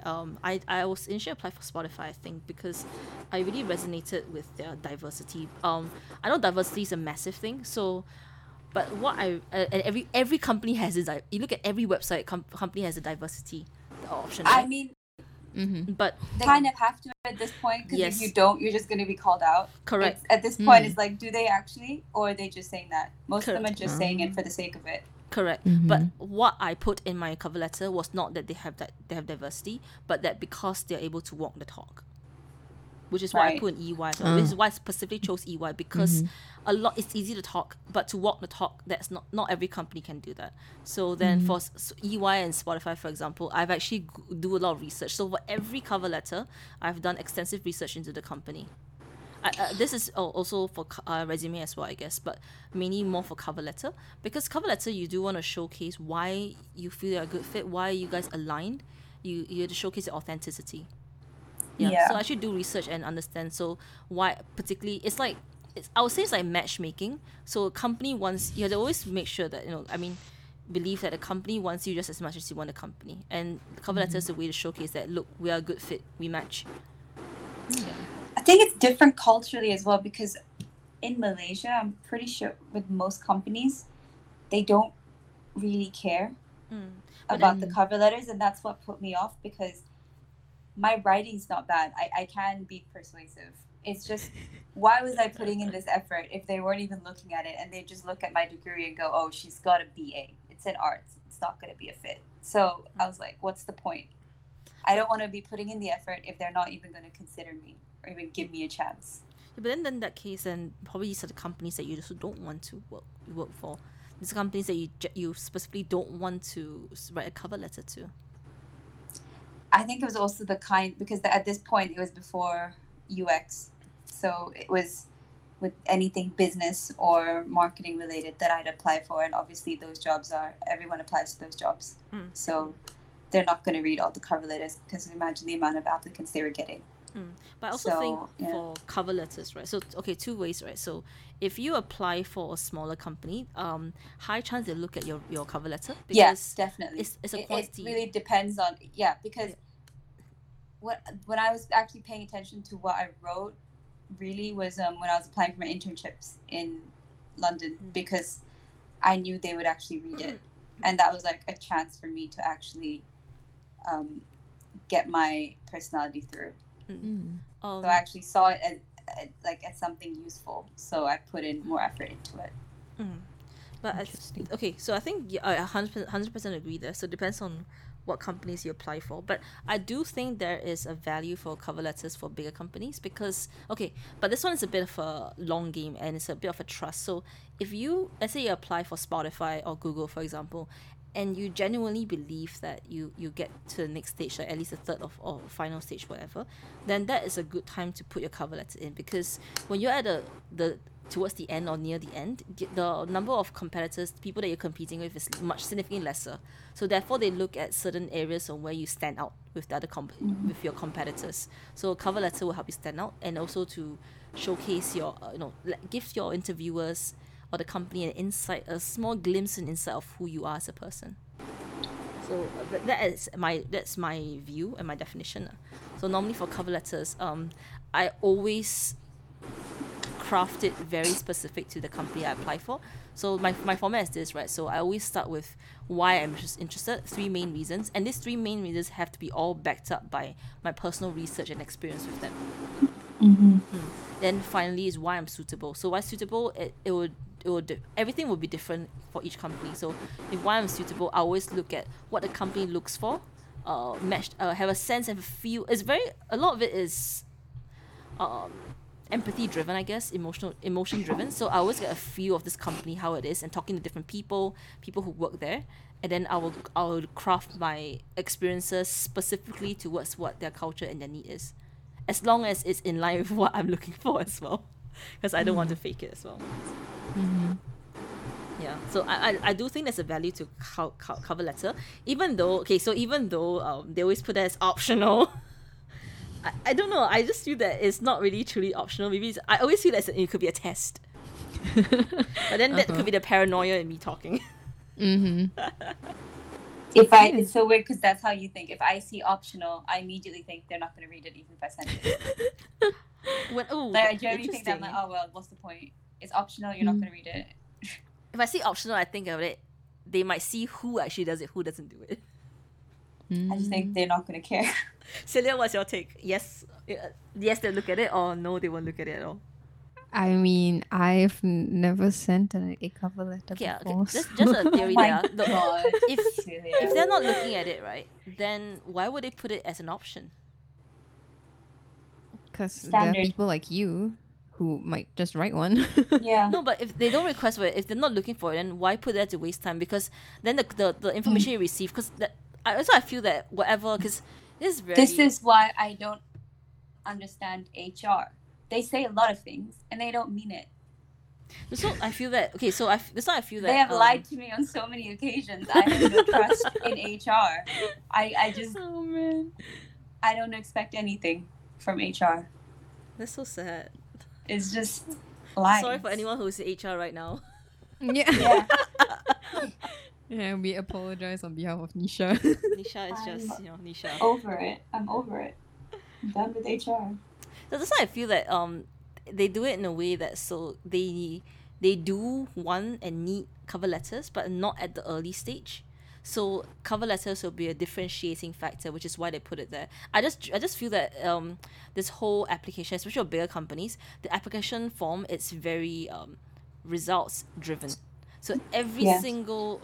I was initially applied for Spotify, I think, because I really resonated with their diversity. I know diversity is a massive thing. So, but what every company has is, you look at every website, company has a diversity option. Right? I mean. Mm-hmm. But they kind of have to at this point, because if you don't, you're just going to be called out. Correct. At this point, it's like, do they actually, or are they just saying that? Most of them are just saying it for the sake of it. Correct. Mm-hmm. But what I put in my cover letter was not that they have diversity, but that because they're able to walk the talk, which is why I put in EY. Which is why I specifically chose EY, because it's easy to talk, but to walk the talk, that's not every company can do that. So then for EY and Spotify, for example, I've actually do a lot of research. So for every cover letter, I've done extensive research into the company. This is also for resume as well, I guess, but mainly more for cover letter, because cover letter, you do want to showcase why you feel you're a good fit, why you guys aligned. You have to showcase your authenticity. Yeah. So I should do research and understand. So why particularly I would say it's like matchmaking. So a company wants you have to always make sure that, you know, I mean, believe that a company wants you just as much as you want a company. And cover letter is a way to showcase that, look, we are a good fit, we match. Yeah. I think it's different culturally as well, because in Malaysia, I'm pretty sure with most companies, they don't really care about the cover letters, and that's what put me off, because my writing's not bad. I can be persuasive. It's just, why was I putting in this effort if they weren't even looking at it, and they just look at my degree and go, oh, she's got a BA. It's in arts. It's not going to be a fit. So I was like, what's the point? I don't want to be putting in the effort if they're not even going to consider me or even give me a chance. Yeah, but then in that case, then probably these are the companies that you just don't want to work for. These are companies that you specifically don't want to write a cover letter to. I think it was also the kind, because at this point it was before UX, so it was with anything business or marketing related that I'd apply for, and obviously those jobs are, everyone applies to those jobs, so they're not going to read all the cover letters, because imagine the amount of applicants they were getting. But I also think for cover letters, right? So okay, two ways, right? So if you apply for a smaller company, high chance they look at your cover letter. Yes, definitely. It's a quantity. It really depends on because when I was actually paying attention to what I wrote, really was when I was applying for my internships in London, because I knew they would actually read it, and that was like a chance for me to actually get my personality through. So I actually saw it as something useful, so I put in more effort into it. But so I think I 100% agree there. So it depends on what companies you apply for, but I do think there is a value for cover letters for bigger companies, because but this one is a bit of a long game, and it's a bit of a trust. So if you, let's say you apply for Spotify or Google, for example, and you genuinely believe that you get to the next stage, like at least the third or final stage, whatever, then that is a good time to put your cover letter in, because when you're at the towards the end or near the end, the number of competitors, people that you're competing with, is much significantly lesser. So therefore, they look at certain areas on where you stand out with the other with your competitors. So a cover letter will help you stand out, and also to showcase your, give your interviewers or the company an insight, a small glimpse and insight of who you are as a person. So that's my view and my definition. So normally for cover letters, I always craft it very specific to the company I apply for. So my format is this, right? So I always start with why I'm interested, three main reasons, and these three main reasons have to be all backed up by my personal research and experience with them. Mm-hmm. Then finally is why I'm suitable. So why suitable? Everything would be different for each company. So if why I'm suitable, I always look at what the company looks for, have a sense and feel. It's a lot of it is empathy driven, I guess, emotion driven. So I always get a feel of this company, how it is, and talking to different people who work there, and then I will craft my experiences specifically towards what their culture and their need is, as long as it's in line with what I'm looking for as well, because I don't want to fake it as well. Mm-hmm. Yeah, so I do think there's a value to cover letter, even though they always put that as optional. I don't know, I just feel that it's not really truly optional. Maybe I always feel that it could be a test. But then that could be the paranoia in me talking. Mm-hmm. It's so weird because that's how you think. If I see optional, I immediately think they're not going to read it even if I send it. I generally think that I'm like, oh well, what's the point? It's optional, you're not going to read it. If I see optional, I think of it, they might see who actually does it, who doesn't do it. Mm. I just think they're not going to care. Celia, what's your take? Yes, they'll look at it, or no, they won't look at it at all? I mean, I've never sent a cover letter before. Okay. Just a theory there. God. If they're not looking at it, right, then why would they put it as an option? Because there are people like you who might just write one. Yeah. No, but if they don't request for it, if they're not looking for it, then why put that to waste time? Because then the information you receive, because I feel that whatever, because this is why I don't understand HR. They say a lot of things and they don't mean it. So I feel that, that's why I feel that. They have lied to me on so many occasions. I have no trust in HR. I just, I don't expect anything from HR. That's so sad. It's just lies. Sorry for anyone who's in HR right now. Yeah, we apologize on behalf of Nisha. Nisha is Nisha. I'm over it. I'm done with HR. So that's why I feel that they do it in a way that so they do want and need cover letters, but not at the early stage. So cover letters will be a differentiating factor, which is why they put it there. I just feel that this whole application, especially with bigger companies, the application form, it's very results driven. So every single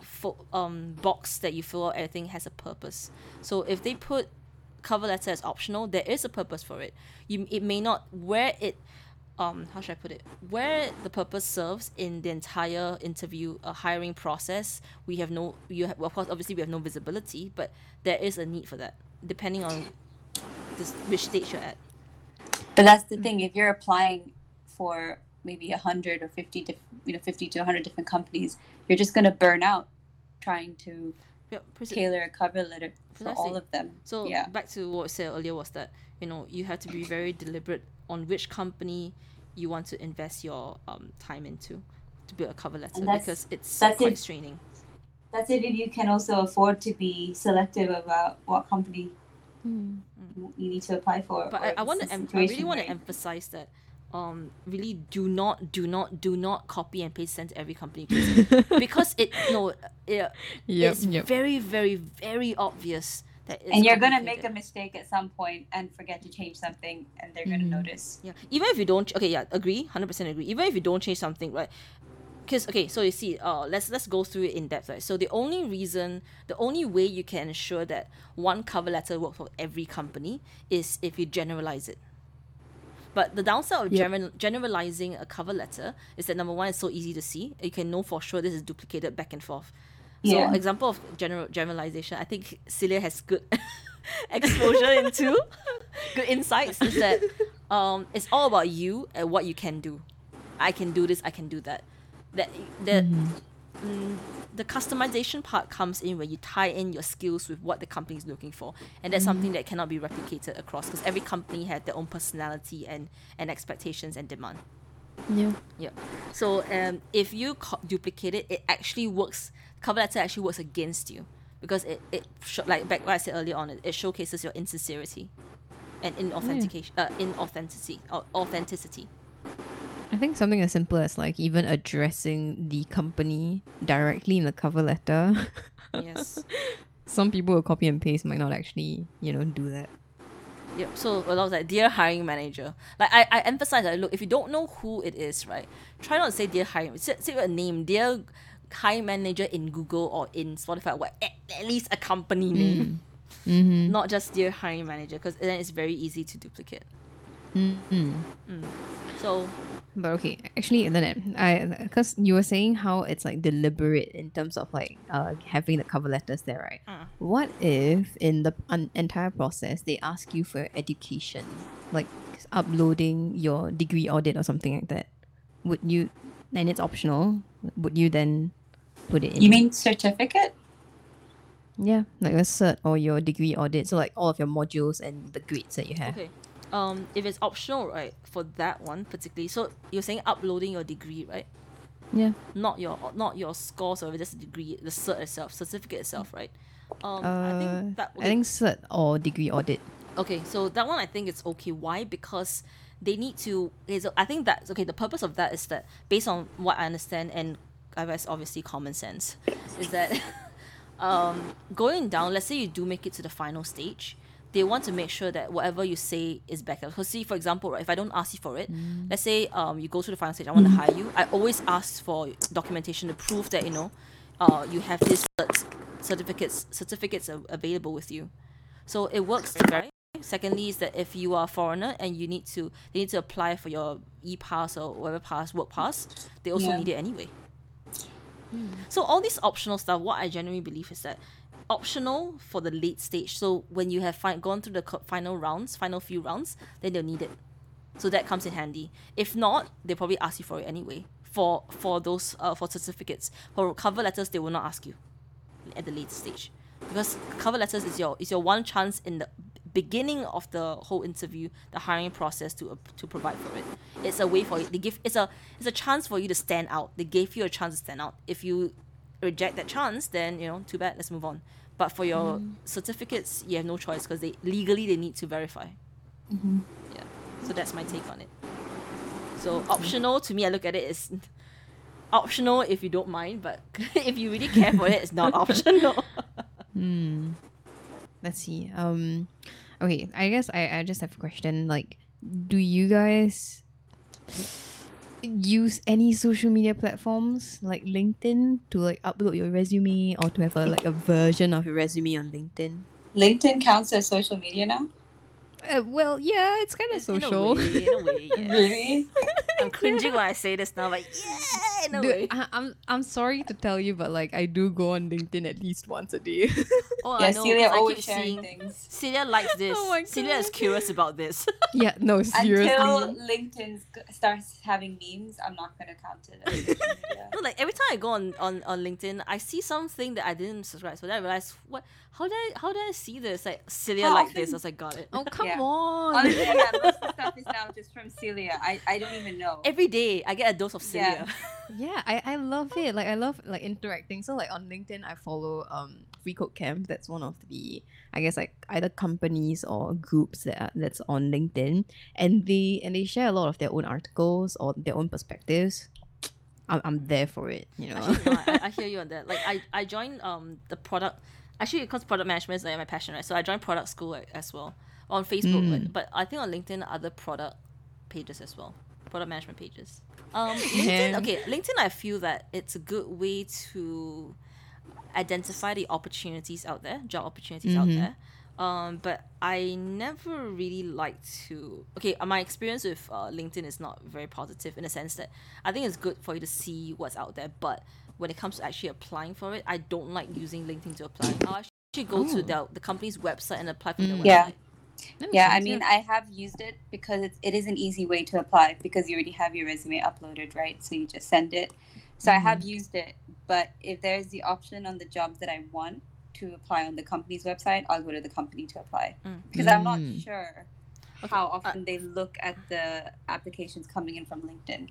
box that you fill out, everything has a purpose. So if they put cover letter as optional, there is a purpose for it. It may not how should I put it? Where the purpose serves in the entire interview hiring process, we have no visibility, but there is a need for that, depending on which stage you're at. But that's the thing. If you're applying for maybe 100 or 50 to 100 different companies, you're just going to burn out trying to tailor a cover letter for all of them. So back to what I said earlier was that you have to be very deliberate on which company you want to invest your time into to build a cover letter, because it's quite straining. That's it, if you can also afford to be selective about what company you need to apply for. But I really want to emphasize that really do not copy and paste send to every company, because it's very, very, very obvious. And you're going to make a mistake at some point and forget to change something, and they're going to notice. Yeah. Even if you don't... Okay, yeah, agree. 100% agree. Even if you don't change something, right? Because, so you see, let's go through it in depth, right? So the only way you can ensure that one cover letter works for every company is if you generalize it. But the downside of generalizing a cover letter is that, number one, it's so easy to see. You can know for sure this is duplicated back and forth. So example of generalization, I think Celia has good exposure into, good insights, is that it's all about you and what you can do. I can do this, I can do that. The customization part comes in where you tie in your skills with what the company is looking for. And that's something that cannot be replicated across, because every company had their own personality and expectations and demand. Yeah. So if you duplicate it, it actually works. Cover letter actually works against you, because it back what I said earlier on, it showcases your insincerity and inauthenticity. I think something as simple as like even addressing the company directly in the cover letter. Yes. Some people who copy and paste might not actually, do that. Yep. So I was like, dear hiring manager. Like I emphasize, like, look, if you don't know who it is, right, try not to say dear hiring. Say a name, dear hiring manager in Google or in Spotify, or at least a company name, not just dear hiring manager, because then it's very easy to duplicate. So, but okay, actually, because you were saying how it's like deliberate in terms of like having the cover letters there, right? What if in the entire process they ask you for education, like uploading your degree audit or something like that? Would you, and it's optional, would you then put it in? You mean certificate? Yeah, like a cert or your degree audit, so like all of your modules and the grades that you have. Okay. If it's optional, right, for that one particularly, so you're saying uploading your degree, right? Yeah. Not your scores or just the degree, the cert itself, certificate itself, right? I think cert or degree audit. Okay, so that one I think it's okay. Why? Because they need to. I think that's okay. The purpose of that is that, based on what I understand, and I guess obviously common sense, is that going down. Let's say you do make it to the final stage. They want to make sure that whatever you say is backed up. So see, for example, right, if I don't ask you for it, let's say you go through the final stage, I want to hire you. I always ask for documentation to prove that, you have these certificates available with you. So it works. Right? Secondly, is that if you are a foreigner and they need to apply for your e-pass or whatever pass, work pass, they also need it anyway. So all this optional stuff, what I genuinely believe is that optional for the late stage. So when you have gone through the final few rounds, then they'll need it. So that comes in handy. If not, they probably ask you for it anyway. For those for certificates, for cover letters, they will not ask you at the late stage, because cover letters is your one chance in the beginning of the whole interview, the hiring process, to provide for it. It's a way for you. It's a chance for you to stand out. They gave you a chance to stand out. If you reject that chance, then too bad, let's move on. But for your certificates, you have no choice, because they legally need to verify. So that's my take on it. So optional, to me, I look at it as optional if you don't mind, but if you really care for it, it's not optional. Let's see. Okay, I guess I just have a question, like, do you guys use any social media platforms like LinkedIn to like upload your resume, or to have a version of your resume on LinkedIn? LinkedIn counts as social media now? Well, yeah, it's kind of social. In a way, yes. Really? I'm cringing when I say this now, like, yeah, in a way. I'm sorry to tell you, but like I do go on LinkedIn at least once a day. Oh, yeah, I know, Celia always sharing things. Celia likes this. Oh, Celia is curious about this. Yeah, no, seriously. Until LinkedIn starts having memes, I'm not going to count it as social media. No, like every time I go on LinkedIn, I see something that I didn't subscribe to, so then I realize, what? How did I see this? Like, Celia liked this. I was like, got it. Oh, come on. Honestly, yeah, most of the stuff is now just from Celia. I don't even know. Every day I get a dose of Celia. Yeah, I love it. Like I love like interacting. So like on LinkedIn I follow FreeCodeCamp. That's one of the, I guess, like either companies or groups that's on LinkedIn, and they share a lot of their own articles or their own perspectives. I'm there for it, Actually, no, I hear you on that. Like I joined the product, actually, because product management is like my passion, right? So I joined product school as well on Facebook, but I think on LinkedIn other product pages as well. Product management pages. LinkedIn, I feel that it's a good way to identify the opportunities out there, job opportunities out there. But I never really like to. Okay, my experience with LinkedIn is not very positive, in the sense that I think it's good for you to see what's out there, but when it comes to actually applying for it, I don't like using LinkedIn to apply. I should go to the company's website and apply for their website. Yeah, sense, I mean, yeah. I have used it because it is an easy way to apply because you already have your resume uploaded, right? So you just send it. So I have used it, but if there's the option on the jobs that I want to apply on the company's website, I'll go to the company to apply because I'm not sure how often they look at the applications coming in from LinkedIn.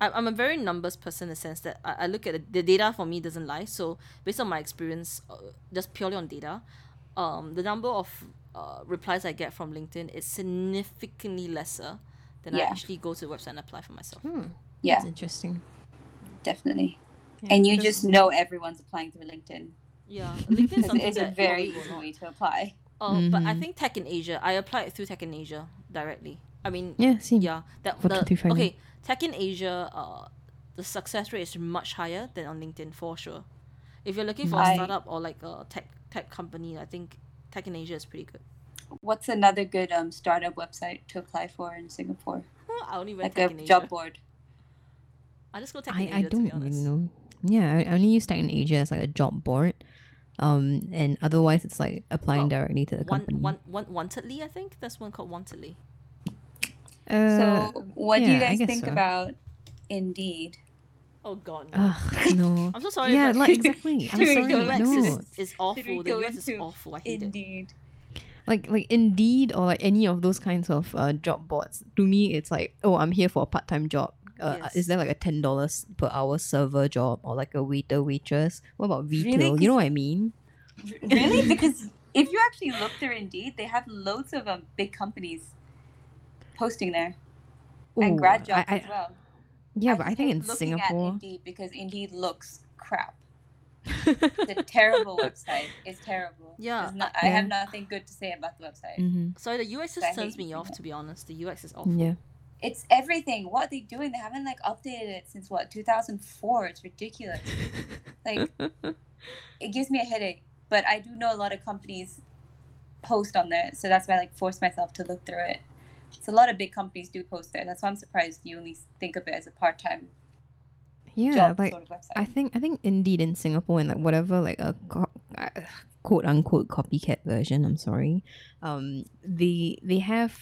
I'm a very numbers person in the sense that I look at the data for me doesn't lie. So based on my experience, just purely on data, the number of replies I get from LinkedIn is significantly lesser than I actually go to the website and apply for myself. Yeah. That's interesting. Definitely. Yeah, and you just know everyone's applying through LinkedIn. Yeah, LinkedIn is something that a very easy way to apply. But I think Tech in Asia, I applied through Tech in Asia directly. I mean, okay, Tech in Asia, the success rate is much higher than on LinkedIn for sure. If you're looking for a startup or like a tech company, I think Tech in Asia is pretty good. What's another good startup website to apply for in Singapore? I only went Tech in Asia. Job board. I just go Tech in Asia. I don't even know. Yeah, I only use Tech in Asia as like a job board. And otherwise it's like applying directly to the company. Wantedly, I think that's one called Wantedly. So what do you guys think about Indeed? Oh God, no! No. I'm so sorry. Yeah, like exactly. I'm sorry. No, it's awful. The US is awful. I hate Indeed. Like Indeed or like any of those kinds of job boards. To me, it's like, oh, I'm here for a part-time job. Is there like a $10 per hour server job or like a waiter, waitress? What about retail? Really? You know what I mean? Really? Because if you actually look through Indeed, they have loads of big companies posting there. Ooh, and grad jobs as well. Yeah, but I think in Singapore... At Indeed because Indeed looks crap. It's a terrible website. It's terrible. Yeah. I have nothing good to say about the website. Mm-hmm. So the UX just turns me off, to be honest. The UX is awful. Yeah. It's everything. What are they doing? They haven't like updated it since 2004. It's ridiculous. Like, it gives me a headache. But I do know a lot of companies post on there, so that's why I like force myself to look through it. So a lot of big companies do post there. That's why I'm surprised you only think of it as a part-time job like, sort of website. I think Indeed in Singapore and like whatever like a quote unquote copycat version. I'm sorry. They have.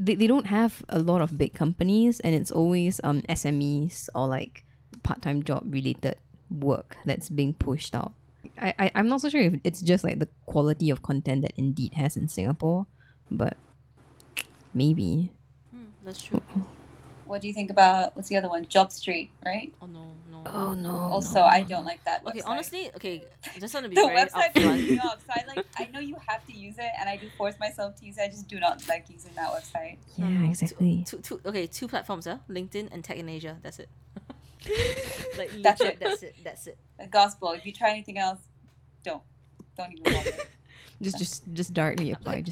They don't have a lot of big companies and it's always SMEs or like part-time job related work that's being pushed out. I'm not so sure if it's just like the quality of content that Indeed has in Singapore, but maybe. That's true. What do you think about, what's the other one? JobStreet, right? Oh no. Also, I don't like that website. Okay, honestly, I just want to be very upfront. The website pisses me off. So I know you have to use it, and I do force myself to use it. I just do not like using that website. Yeah, exactly. Two platforms, huh? LinkedIn and Tech in Asia. That's it. That's it. The gospel. If you try anything else, don't even bother. Just directly apply.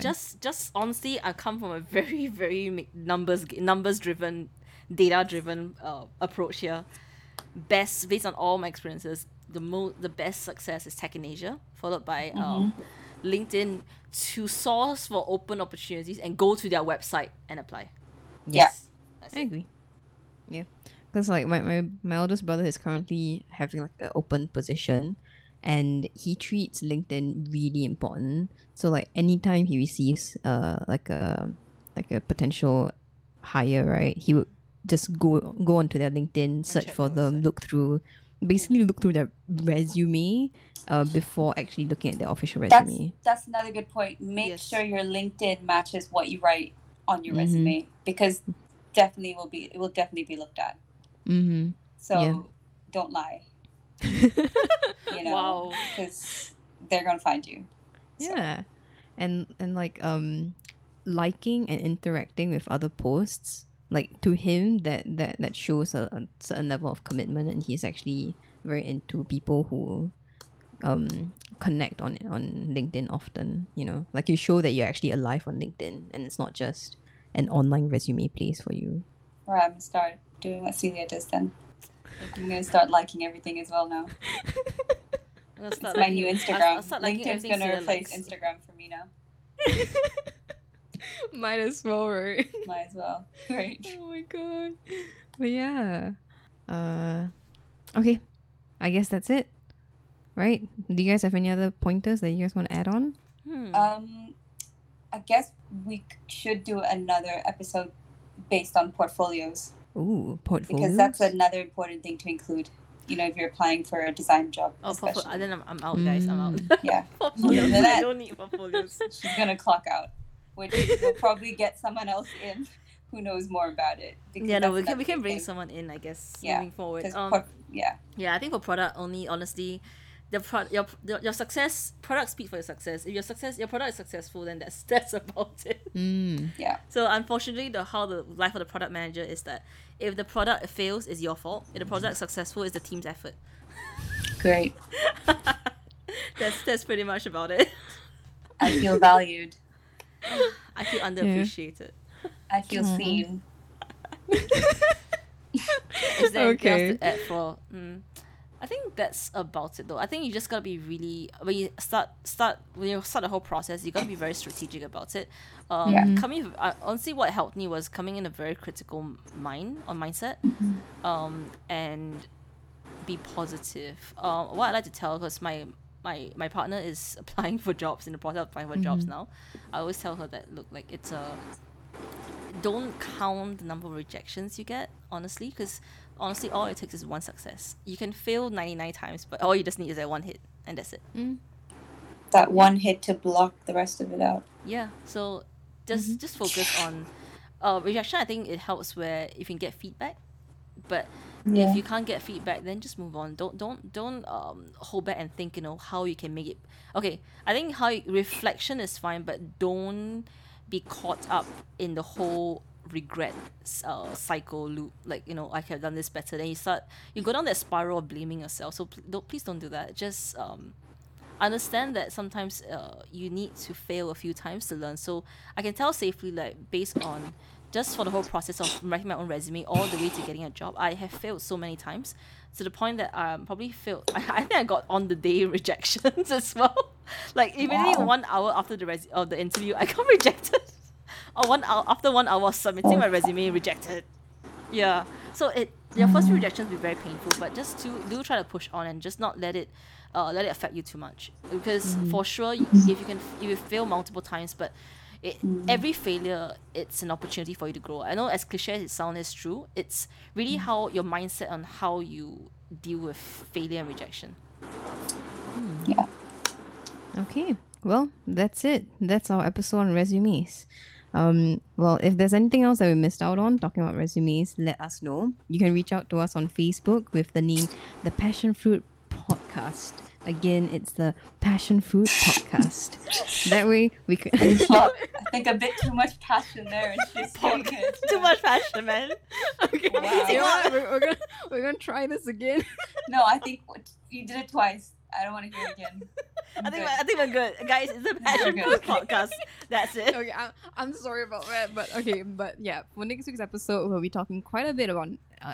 Just honestly, I come from a very, very numbers-driven, data-driven approach here. Best based on all my experiences, the best success is Tech in Asia, followed by LinkedIn to source for open opportunities and go to their website and apply. Yes, I agree. Yeah, because like my eldest brother is currently having like an open position. And he treats LinkedIn really important. So like anytime he receives like a potential hire, right, he would just go onto their LinkedIn, search for them, look through their resume before actually looking at their official resume. That's another good point. Make sure your LinkedIn matches what you write on your resume, because it will definitely be looked at. Mm-hmm. So don't lie. You know, because they're gonna find you. Yeah, so. and like liking and interacting with other posts, like to him that shows a certain level of commitment, and he's actually very into people who connect on LinkedIn often. You know, like you show that you're actually alive on LinkedIn, and it's not just an online resume place for you. Alright, I'm gonna start doing what Celia does then. I'm going to start liking everything as well now. It's my new Instagram. LinkedIn's going to replace Instagram for me now. Might as well, right? Might as well. Great. Oh my God. But yeah. Okay. I guess that's it. Right? Do you guys have any other pointers that you guys want to add on? I guess we should do another episode based on portfolios. Ooh, portfolios. Because that's another important thing to include. You know, if you're applying for a design job. Oh, portfolio. Then I'm out, guys. I'm out. Yeah. Portfolios. Yeah. I don't need portfolios. She's going to clock out, which will probably get someone else in who knows more about it. Yeah, no, we can bring someone in, I guess, moving forward. Yeah, I think for product only, honestly, your success, product speak for your success. If your product is successful, then that's about it. Mm. Yeah. So unfortunately, how the life of the product manager is that if the product fails, it's your fault. If the product is successful, it's the team's effort. Great. That's pretty much about it. I feel valued. I feel underappreciated. Yeah. I feel seen. Is there anything else to add for? Mm. I think that's about it though. I think you just gotta be really, when you start the whole process, you gotta be very strategic about it. Honestly, what helped me was coming in a very critical mindset, and be positive. What I like to tell, because my partner is applying for jobs, in the process of applying for jobs now, I always tell her that look, like don't count the number of rejections you get, honestly, because honestly, all it takes is one success. You can fail 99 times, but all you just need is that one hit, and that's it. Mm. That one hit to block the rest of it out. Yeah, so just focus on rejection. I think it helps where if you can get feedback, but if you can't get feedback, then just move on. Don't hold back and think, how you can make it. Okay, I think reflection is fine, but don't be caught up in the whole regret cycle loop, like I could have done this better. Then you go down that spiral of blaming yourself. So please don't do that. Just understand that sometimes you need to fail a few times to learn. So I can tell safely, like based on just for the whole process of writing my own resume all the way to getting a job, I have failed so many times to the point that I probably failed. I think I got on the day rejections as well. Like immediately 1 hour after the interview, I got rejected. Or 1 hour after 1 hour submitting my resume, rejected. Yeah. So your first few rejections will be very painful, but just do try to push on and just not let it affect you too much. Because for sure, if you fail multiple times, but every failure, it's an opportunity for you to grow. I know as cliche as it sounds, it's true. It's really how your mindset on how you deal with failure and rejection. Yeah. Okay. Well, that's it. That's our episode on resumes. Well, if there's anything else that we missed out on talking about resumes, let us know. You can reach out to us on Facebook with the name The Passion Fruit Podcast. Again, it's The Passion Fruit Podcast. That way we could... I think a bit too much passion there. It's just too much passion, man. Okay. Wow. You know what? We're going to try this again. No, I think you did it twice. I don't want to hear it again. I think we're good. Guys, it's a Passion Fruit Podcast. That's it. Okay, I'm sorry about that. But yeah, for next week's episode, we'll be talking quite a bit about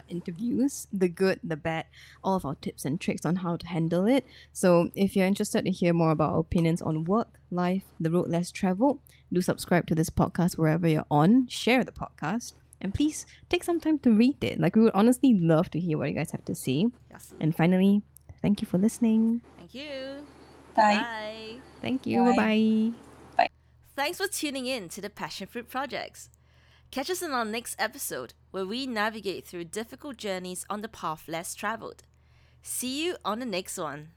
interviews, the good, the bad, all of our tips and tricks on how to handle it. So if you're interested to hear more about our opinions on work, life, the road less traveled, do subscribe to this podcast wherever you're on. Share the podcast. And please take some time to read it. Like, we would honestly love to hear what you guys have to say. Yes. And finally, thank you for listening. Thank you. Bye. Bye. Thank you. Bye. Bye. Thanks for tuning in to the Passion Fruit Projects. Catch us in our next episode where we navigate through difficult journeys on the path less traveled. See you on the next one.